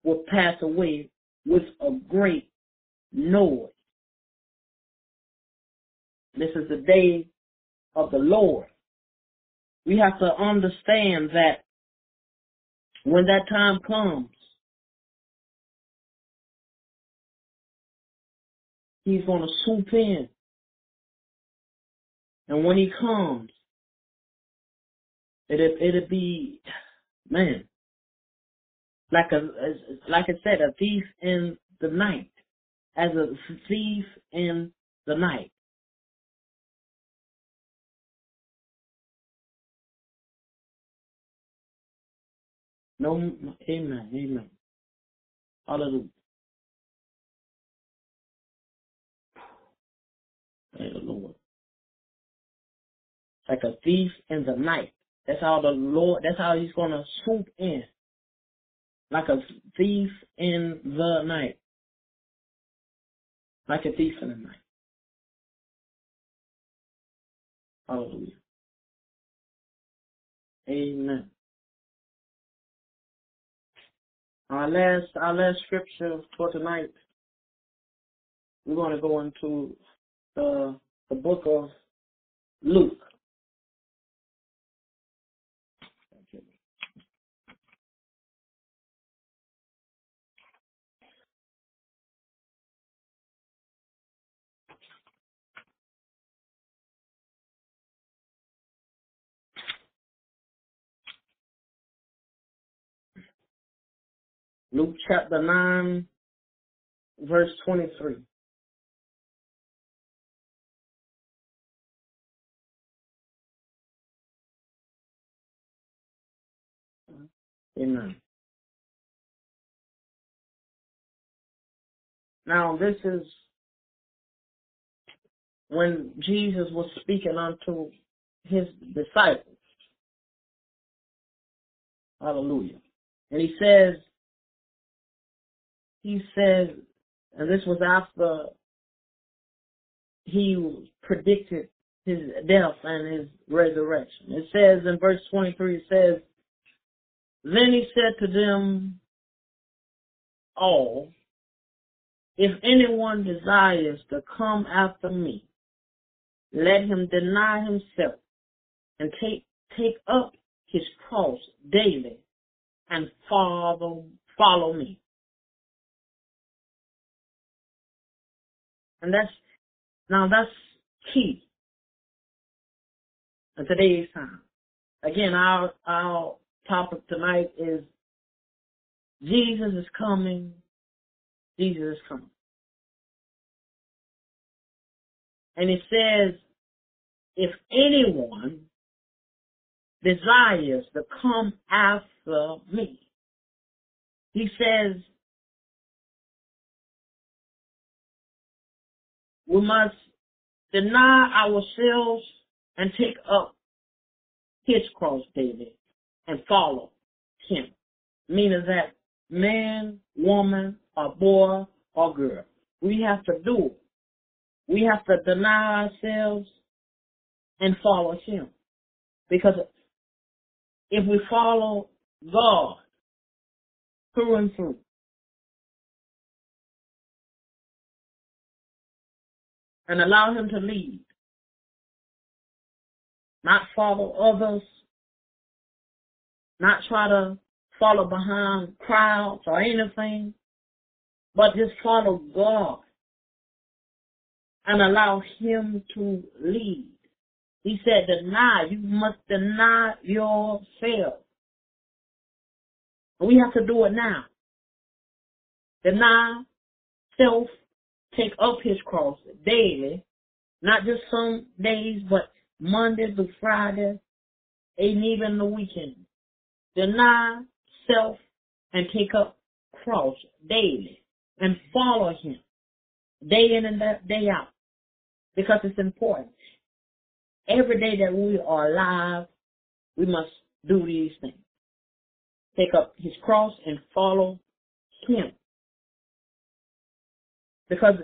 will pass away with a great noise. This is the day of the Lord. We have to understand that when that time comes, he's going to swoop in. And when he comes, it'll, it'll be, man, like a, like I said, a thief in the night. As a thief in the night. No, amen, amen. Hallelujah. Thank the Lord. Like a thief in the night. That's how the Lord, that's how he's going to swoop in. Like a thief in the night. Like a thief in the night. Hallelujah. Amen. Our last, our last scripture for tonight, we're going to go into the, the book of Luke. Luke chapter nine, verse twenty-three. Amen. Now this is when Jesus was speaking unto his disciples. Hallelujah. And he says, He says, and this was after he predicted his death and his resurrection. It says in verse twenty-three, it says, then he said to them all, if anyone desires to come after me, let him deny himself and take take up his cross daily and follow follow me. And that's, now that's key in today's time. Again, our, our topic tonight is Jesus is coming. Jesus is coming. And it says, if anyone desires to come after me, he says, we must deny ourselves and take up his cross daily and follow him. Meaning that man, woman, or boy, or girl, we have to do it. We have to deny ourselves and follow him. Because if we follow God through and through, and allow him to lead, not follow others, not try to follow behind crowds or anything, but just follow God and allow him to lead. He said, deny. You must deny yourself. We have to do it now. Deny self, take up his cross daily, not just some days, but Monday through Friday, and even the weekend. Deny self and take up cross daily and follow him day in and day out, because it's important. Every day that we are alive, we must do these things. Take up his cross and follow him. Because,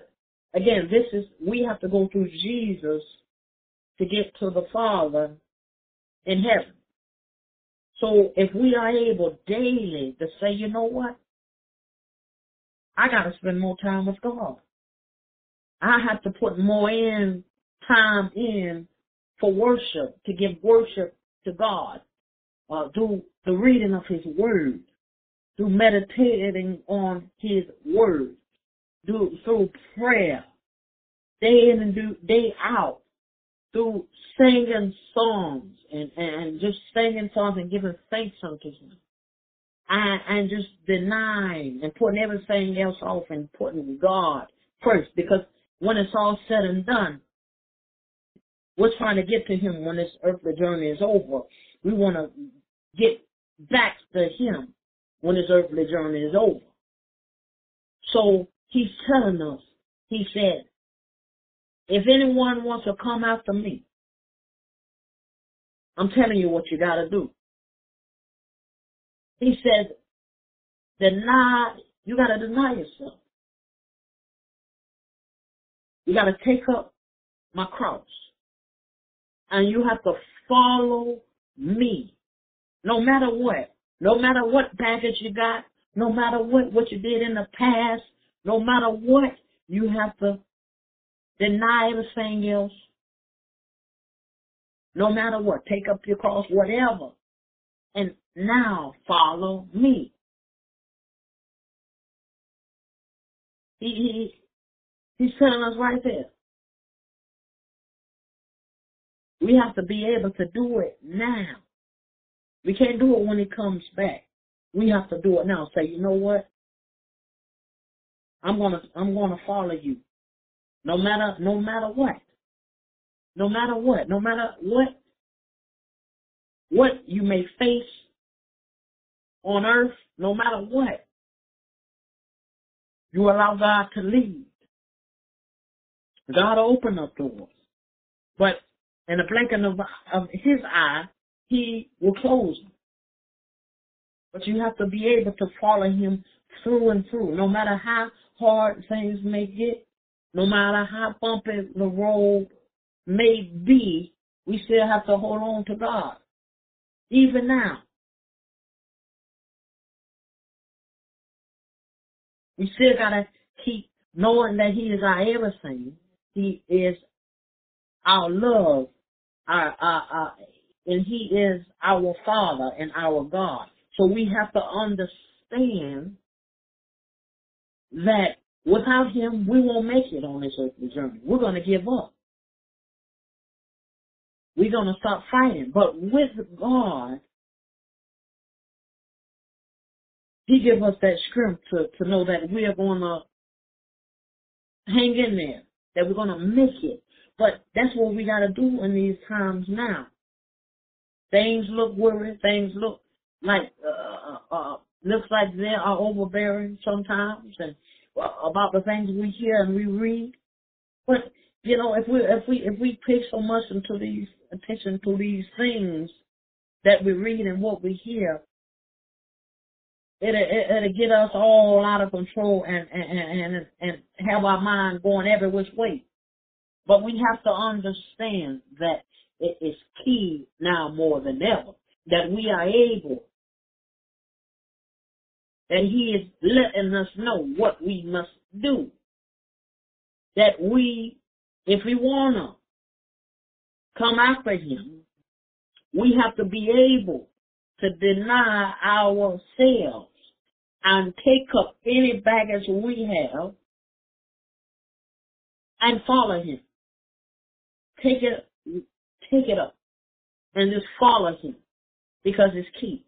again, this is, we have to go through Jesus to get to the Father in heaven. So if we are able daily to say, you know what? I got to spend more time with God. I have to put more in, time in for worship, to give worship to God, uh, do the reading of his word, through meditating on his word, do through prayer, day in and do, day out, through singing songs and, and just singing songs and giving thanks unto him, and, and just denying and putting everything else off and putting God first, because when it's all said and done, we're trying to get to him. When this earthly journey is over, we want to get back to him when this earthly journey is over. So he's telling us, he said, if anyone wants to come after me, I'm telling you what you got to do. He said, deny, you got to deny yourself. You got to take up my cross. And you have to follow me, no matter what, no matter what baggage you got, no matter what, what you did in the past, no matter what, you have to deny everything else, no matter what, take up your cross, whatever, and now follow me. He, he, he's telling us right there. We have to be able to do it now. We can't do it when it comes back. We have to do it now. Say, you know what? I'm gonna, I'm gonna follow you, no matter, no matter what, no matter what, no matter what, what you may face on earth, no matter what. You allow God to lead. God will open up doors, but in the blinking of, of his eye, he will close them. But you have to be able to follow him through and through, no matter how hard things may get, no matter how bumpy the road may be, we still have to hold on to God, even now. We still got to keep knowing that he is our everything. He is our love, our, our, our, and he is our Father and our God. So we have to understand that without him, we won't make it on this earthly journey. We're going to give up. We're going to stop fighting. But with God, he He give us that strength to, to know that we are going to hang in there, that we're going to make it. But that's what we got to do in these times now. Things look worried. Things look like, uh, uh, looks like they are overbearing sometimes, and about the things we hear and we read. But, you know, if we, if we, if we pay so much into these, attention to these things that we read and what we hear, It'll, it'll get us all out of control and, and, and, and have our mind going every which way. But we have to understand that it is key now more than ever that we are able, that He is letting us know what we must do. That we, if we want to come after Him, we have to be able to deny ourselves and take up any baggage we have and follow Him. Take it, take it up and just follow Him, because it's key.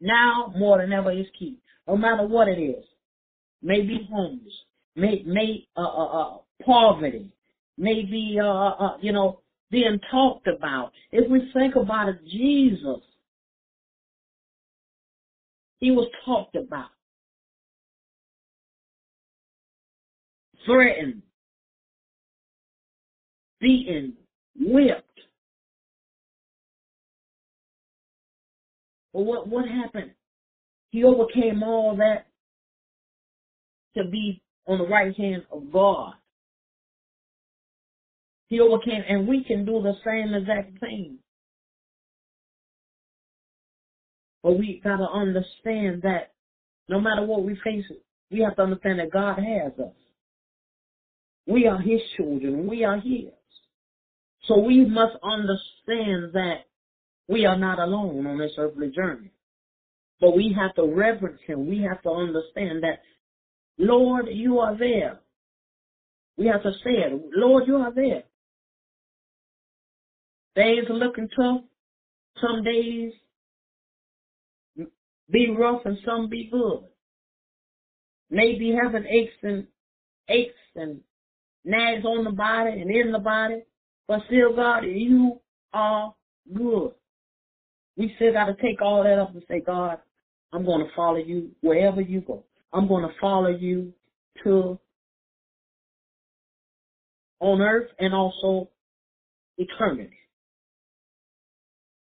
Now more than ever, it's key. No matter what it is, maybe homeless, may may uh, uh, uh, poverty, maybe uh, uh, you know, being talked about. If we think about it, Jesus, He was talked about, threatened, beaten, whipped. But what, what happened? He overcame all that to be on the right hand of God. He overcame, and we can do the same exact thing. But we got to understand that no matter what we face, we have to understand that God has us. We are His children. We are His. So we must understand that we are not alone on this earthly journey. But we have to reverence Him. We have to understand that, Lord, You are there. We have to say it. Lord, You are there. Days are looking tough. Some days be rough and some be good. Maybe having aches and aches and nags on the body and in the body, but still, God, You are good. We still got to take all that up and say, God, I'm going to follow You wherever You go. I'm going to follow You to on earth and also eternity.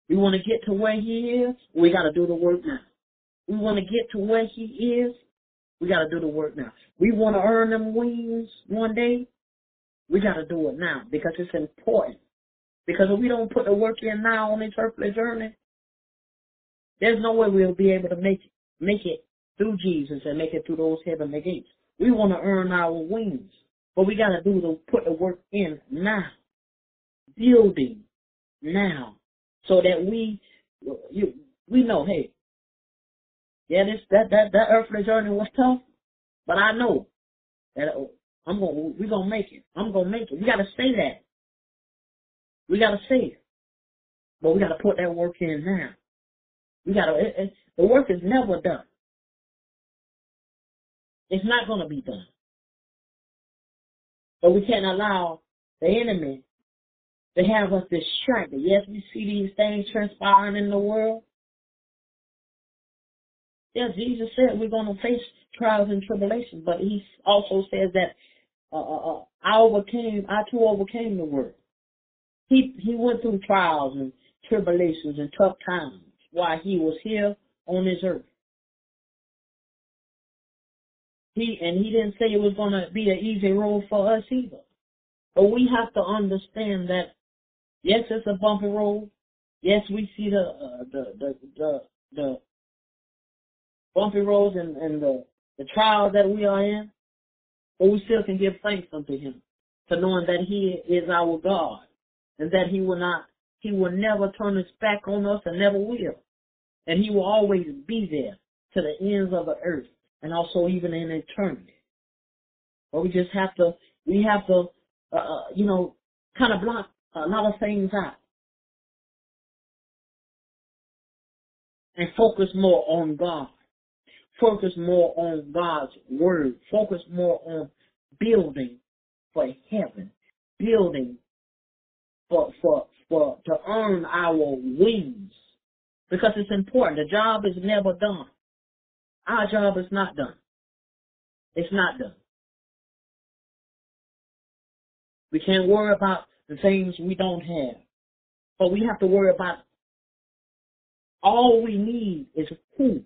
We want to get to where He is. We got to do the work now. We want to get to where He is. We got to do the work now. We want to earn them wings one day. We got to do it now because it's important. Because if we don't put the work in now on this earthly journey, there's no way we'll be able to make it, make it through Jesus and make it through those heavenly gates. We want to earn our wings, but we got to do the put the work in now, building now, so that we you, we know, hey, yeah, this that, that, that earthly journey was tough, but I know that I'm going we're gonna make it. I'm gonna make it. We gotta say that. We gotta say it. But we gotta put that work in now. We gotta it, it, the work is never done. It's not gonna be done. But we can't allow the enemy to have us distracted. Yes, we see these things transpiring in the world. Yeah, Jesus said we're going to face trials and tribulations, but He also says that uh, uh, I overcame, I too overcame the world. He he went through trials and tribulations and tough times while He was here on this earth. He and He didn't say it was going to be an easy road for us either. But we have to understand that yes, it's a bumpy road. Yes, we see the uh, the, the the the bumpy roads and, and the, the trials that we are in, but we still can give thanks unto Him for knowing that He is our God and that He will not, He will never turn His back on us and never will, and He will always be there to the ends of the earth and also even in eternity. But we just have to, we have to, uh, you know, kind of block a lot of things out and focus more on God. focus more on God's word, focus more on building for heaven, building for, for, for, to earn our wings, because it's important. The job is never done. Our job is not done. It's not done. We can't worry about the things we don't have, but we have to worry about it. All we need is who?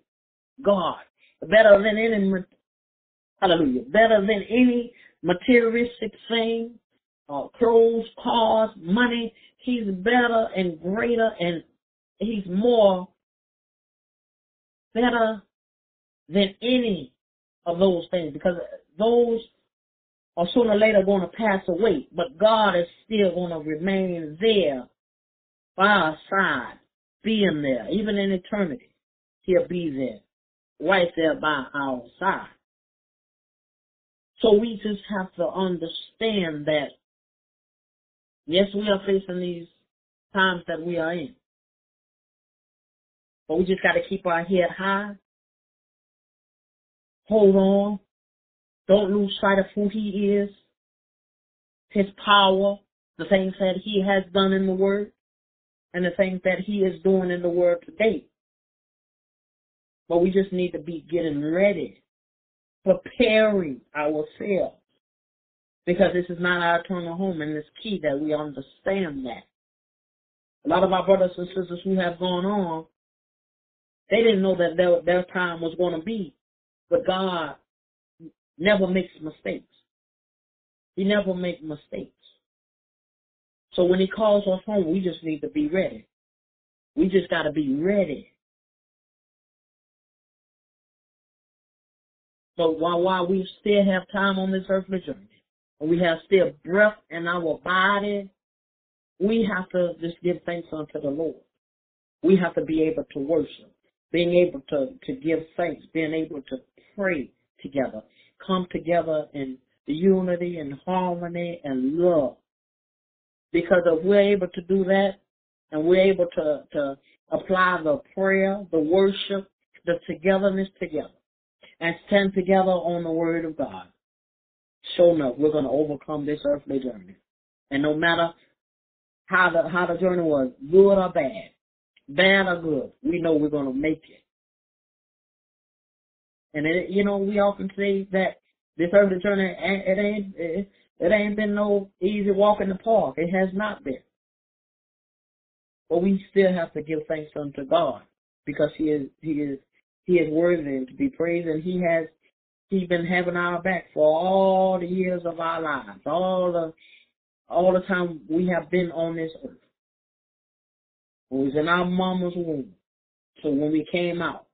God. Better than any, hallelujah, better than any materialistic thing, uh, clothes, cars, money. He's better and greater, and he's more better than any of those things, because those are sooner or later going to pass away, but God is still going to remain there by our side, being there, even in eternity. He'll be there, right there by our side. So we just have to understand that, yes, we are facing these times that we are in, but we just got to keep our head high, hold on, don't lose sight of who he is, his power, the things that he has done in the word, and the things that he is doing in the world today. But we just need to be getting ready, preparing ourselves, because this is not our eternal home, and it's key that we understand that. A lot of our brothers and sisters who have gone on, they didn't know that their, their time was going to be, but God never makes mistakes. He never makes mistakes. So when he calls us home, we just need to be ready. We just got to be ready. But while, while we still have time on this earthly journey, and we have still breath in our body, we have to just give thanks unto the Lord. We have to be able to worship, being able to, to give thanks, being able to pray together, come together in unity and harmony and love. Because if we're able to do that, and we're able to, to apply the prayer, the worship, the togetherness together, and stand together on the word of God, sure enough, we're going to overcome this earthly journey. And no matter how the, how the journey was, good or bad, bad or good, we know we're going to make it. And, it, you know, we often say that this earthly journey, it ain't... It, It ain't been no easy walk in the park. It has not been. But we still have to give thanks unto God, because He is He is He is worthy to be praised, and He has He's been having our back for all the years of our lives, all the all the time we have been on this earth. We was in our mama's womb, so when we came out,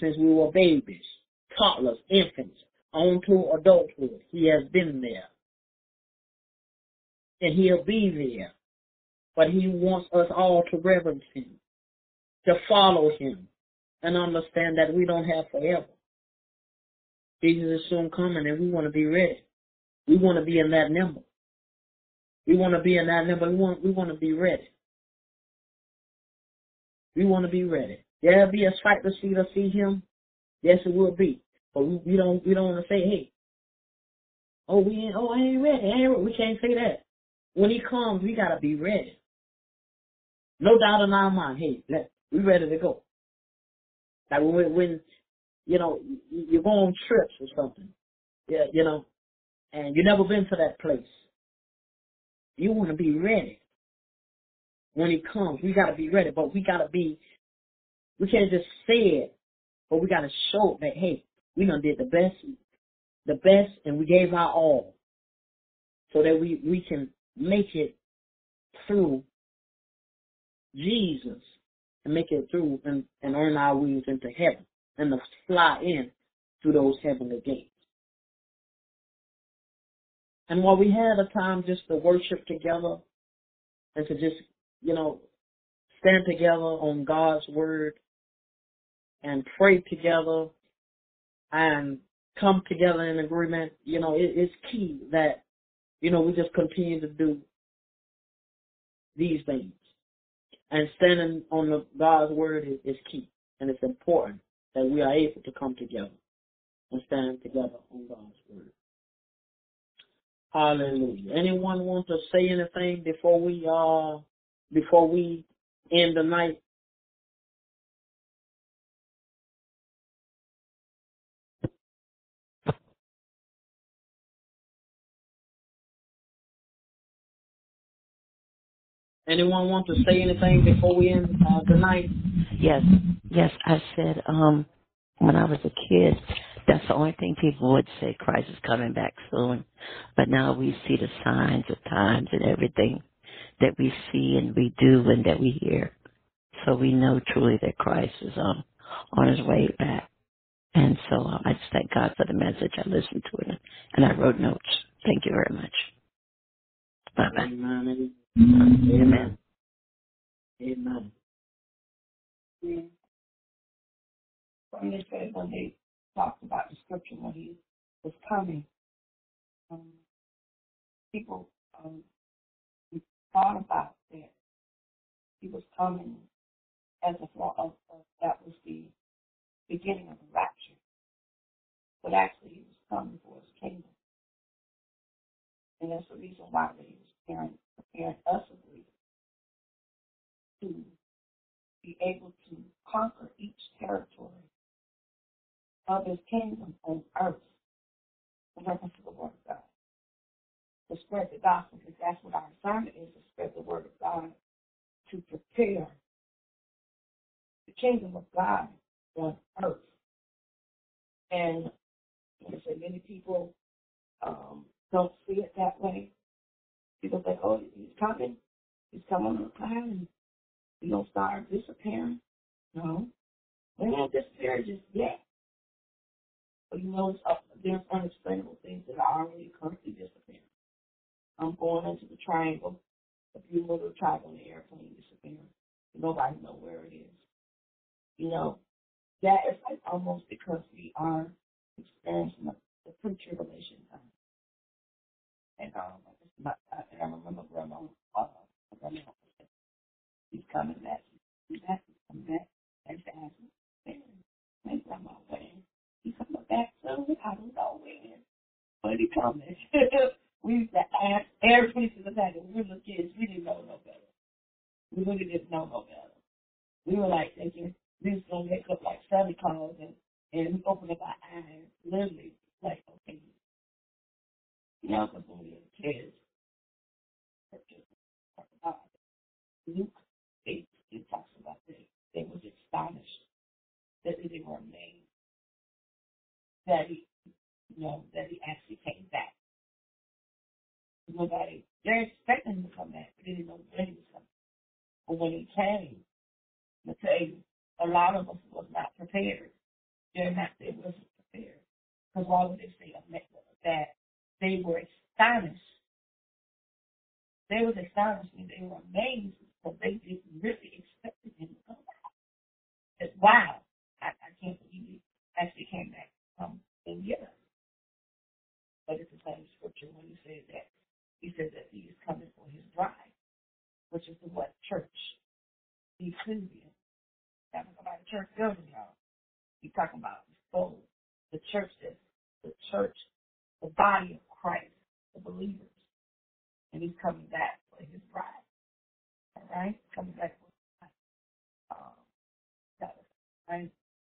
since we were babies, toddlers, infants, on to adulthood, He has been there. And he'll be there. But he wants us all to reverence him, to follow him, and understand that we don't have forever. Jesus is soon coming, and we want to be ready. We want to be in that number. We want to be in that number. We want, we want to be ready. We want to be ready. There'll be a sight to see to see him. Yes, it will be. But we, we don't we don't want to say, hey, oh, we ain't, oh, I ain't ready. I ain't ready. We can't say that. When he comes, we got to be ready. No doubt in our mind, hey, let, we ready to go. Like when, when, you know, you go on trips or something, yeah, you know, and you never been to that place. You want to be ready. When he comes, we got to be ready, but we got to be, we can't just say it, but we got to show that, hey, we done did the best, the best, and we gave our all so that we, we can make it through Jesus and make it through and, and earn our wings into heaven and to fly in through those heavenly gates. And while we had a time just to worship together and to just, you know, stand together on God's word and pray together and come together in agreement, you know, it, it's key that, you know, we just continue to do these things. And standing on the God's word is, is key, and it's important. that we are able to come together and stand together on God's word. Hallelujah. Anyone want to say anything before we uh before we end the night? Anyone want to say anything before we end uh, the night? Yes. Yes, I said um, when I was a kid, that's the only thing people would say, Christ is coming back soon. But now we see the signs of times and everything that we see and we do and that we hear. So we know truly that Christ is um, on his way back. And so um, I just thank God for the message. I listened to it and I wrote notes. Thank you very much. Bye-bye. Amen. Amen. Amen. Amen. When they said, when they talked about the scripture, when he was coming, um, people um, thought about that. He was coming as a form of, of, that was the beginning of the rapture. But actually, he was coming for his kingdom. And that's the reason why he was preparing, preparing us to be able to conquer each territory of his kingdom on earth in reference to the word of God. To spread the gospel, because that's what our assignment is, to spread the word of God, to prepare the kingdom of God on earth. And like I said, many people um, don't see it that way. People think, oh, he's coming. He's coming on the cloud and he's going to start disappearing. No. They won't disappear just yet. But you know, it's up, there's unexplainable things that are already currently disappearing. I'm going into the triangle, the beautiful little triangle in the airplane disappearing. Nobody knows where it is. You know, that is like almost because we are experiencing the pre-tribulation time. And um, my, I, I remember Grandma, uh, Grandma said, he's coming back. He's back. He's coming back. That's the answer. My Grandma, when? He's coming back soon? I don't know when. But he's coming. We used to ask everybody to the fact that we were kids. We didn't know no better. We really didn't know no better. We were like thinking, we was going to wake up like Santa Claus and, and we opened up our eyes, literally, like, okay. Now, because when we were kids, Luke eight, it talks about this. They was astonished that they were amazed that he, you know, that he actually came back. Nobody, they're expecting him to come back, but they didn't know when he was coming. But when he came, I tell you, a lot of us was not prepared. They're not, they wasn't prepared. Because why would they say that? They were astonished. They were astonished and they were amazed because they didn't really expect him to come back. Said, wow, I, I can't believe he actually came back um, and get us. But it's the same scripture when he said that. He said that he is coming for his bride, which is the what? Church. The ecclesia. Talking about the church building, y'all. He's talking about the soul. The church is the church. The body of Christ, the believers. And he's coming back for his bride. All right? Coming back for his bride. Um, that was, I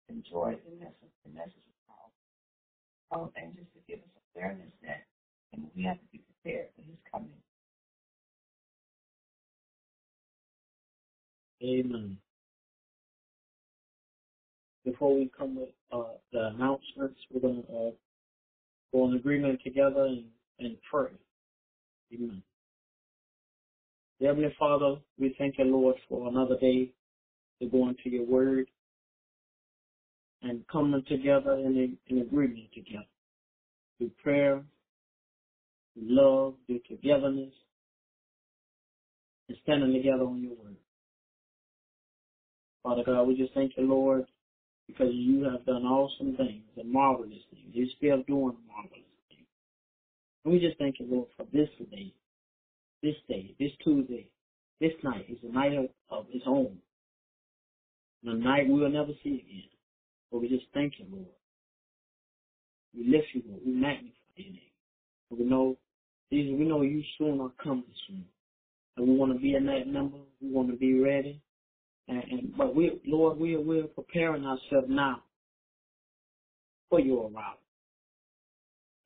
enjoyed the message. The message was powerful. Um, and just to give us awareness that and we have to be prepared for his coming. Amen. Before we come with uh, the announcements, we're going to uh, go in agreement together and, and pray. Amen. Dear Heavenly Father, we thank you, Lord, for another day to go into your word and coming together in, in agreement together through prayer, through love, through togetherness, and standing together on your word. Father God, we just thank you, Lord, because you have done awesome things and marvelous things. You're still doing marvelous things. And we just thank you, Lord, for this day, this day, this Tuesday, this night is a night of, of its own. And a night we'll never see again. Lord, we just thank you, Lord. We lift you, Lord. We magnify your name. Lord, we know, Jesus, we know you soon are coming soon. And we want to be in that number. We want to be ready. And, and but we, Lord, we're we're preparing ourselves now for your arrival.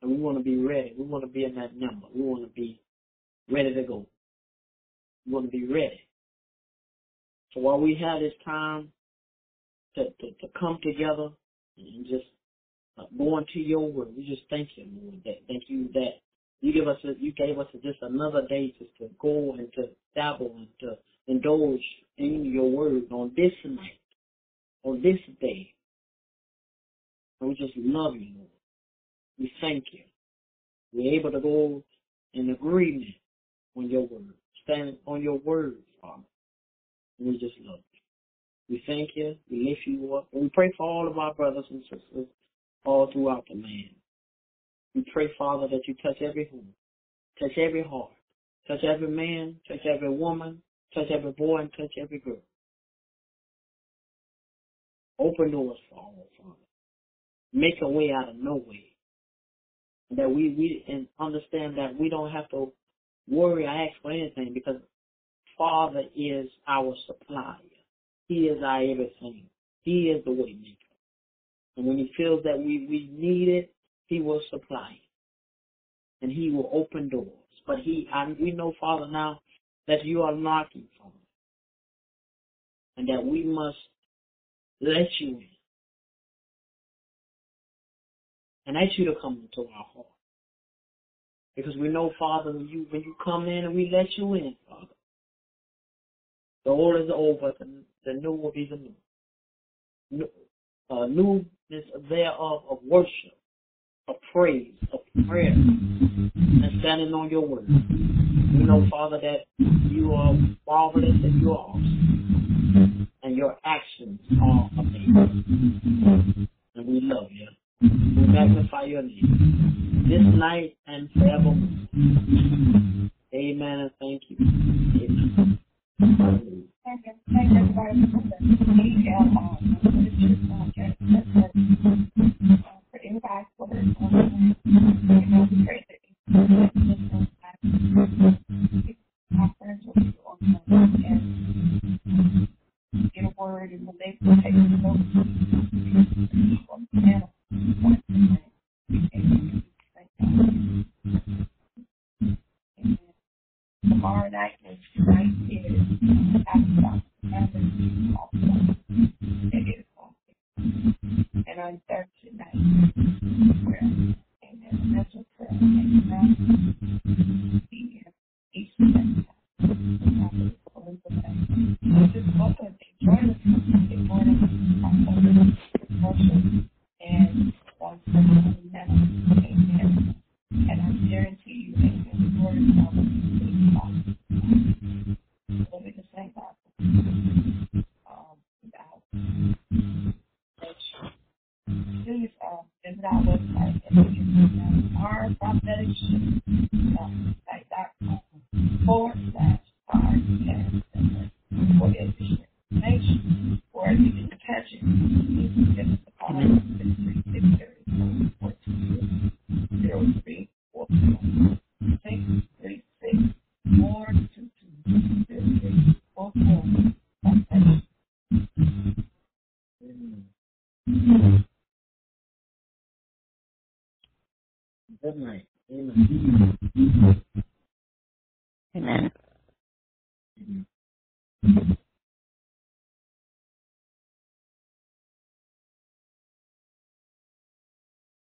And we want to be ready. We want to be in that number. We want to be ready to go. We want to be ready. So while we have this time to, to, to come together and just go into your word, we just thank you, Lord. That, thank you that you give us a, you gave us just another day just to go and to dabble and to indulge in your word on this night, on this day. And we just love you, Lord. We thank you. We're able to go in agreement on your word, stand on your word, Father. We just love you. We thank you. We lift you up. And we pray for all of our brothers and sisters all throughout the land. We pray, Father, that you touch every home, touch every heart, touch every man, touch every woman, touch every boy, and touch every girl. Open doors for all, Father. Make a way out of no way. That we, we and understand that we don't have to worry or ask for anything because Father is our supplier. He is our everything. He is the way maker. And when he feels that we, we need it, he will supply it. And he will open doors. But he, I, we know, Father, now that you are knocking, Father, and that we must let you in. And ask you to come into our heart. Because we know, Father, when you, when you come in and we let you in, Father, the old is over, the, the new will be the new. new uh, newness thereof of worship, of praise, of prayer, and standing on your word. We know, Father, that you are marvelous and you are awesome. And your actions are amazing. And we love you. We magnify your name this night and forevermore. Amen and thank you. Amen. Thank you. Thank everybody for the detail on this podcast. That's pretty impactful. And great that you our friends will be on and get a word and when they will take the notes and tomorrow night, tonight is after and on Thursday night, prayer. Amen. That's what prayer is. Amen. Each night. Just welcome to join us this morning. Worship. And one second, amen. And I guarantee you, amen, the word of God will be so let me just thank God for um, without please uh, visit our website and we can visit our prophetic site dot com forward slash podcast for additional information or if you can catch it, you can give us a call Good night. Amen. Amen. Amen.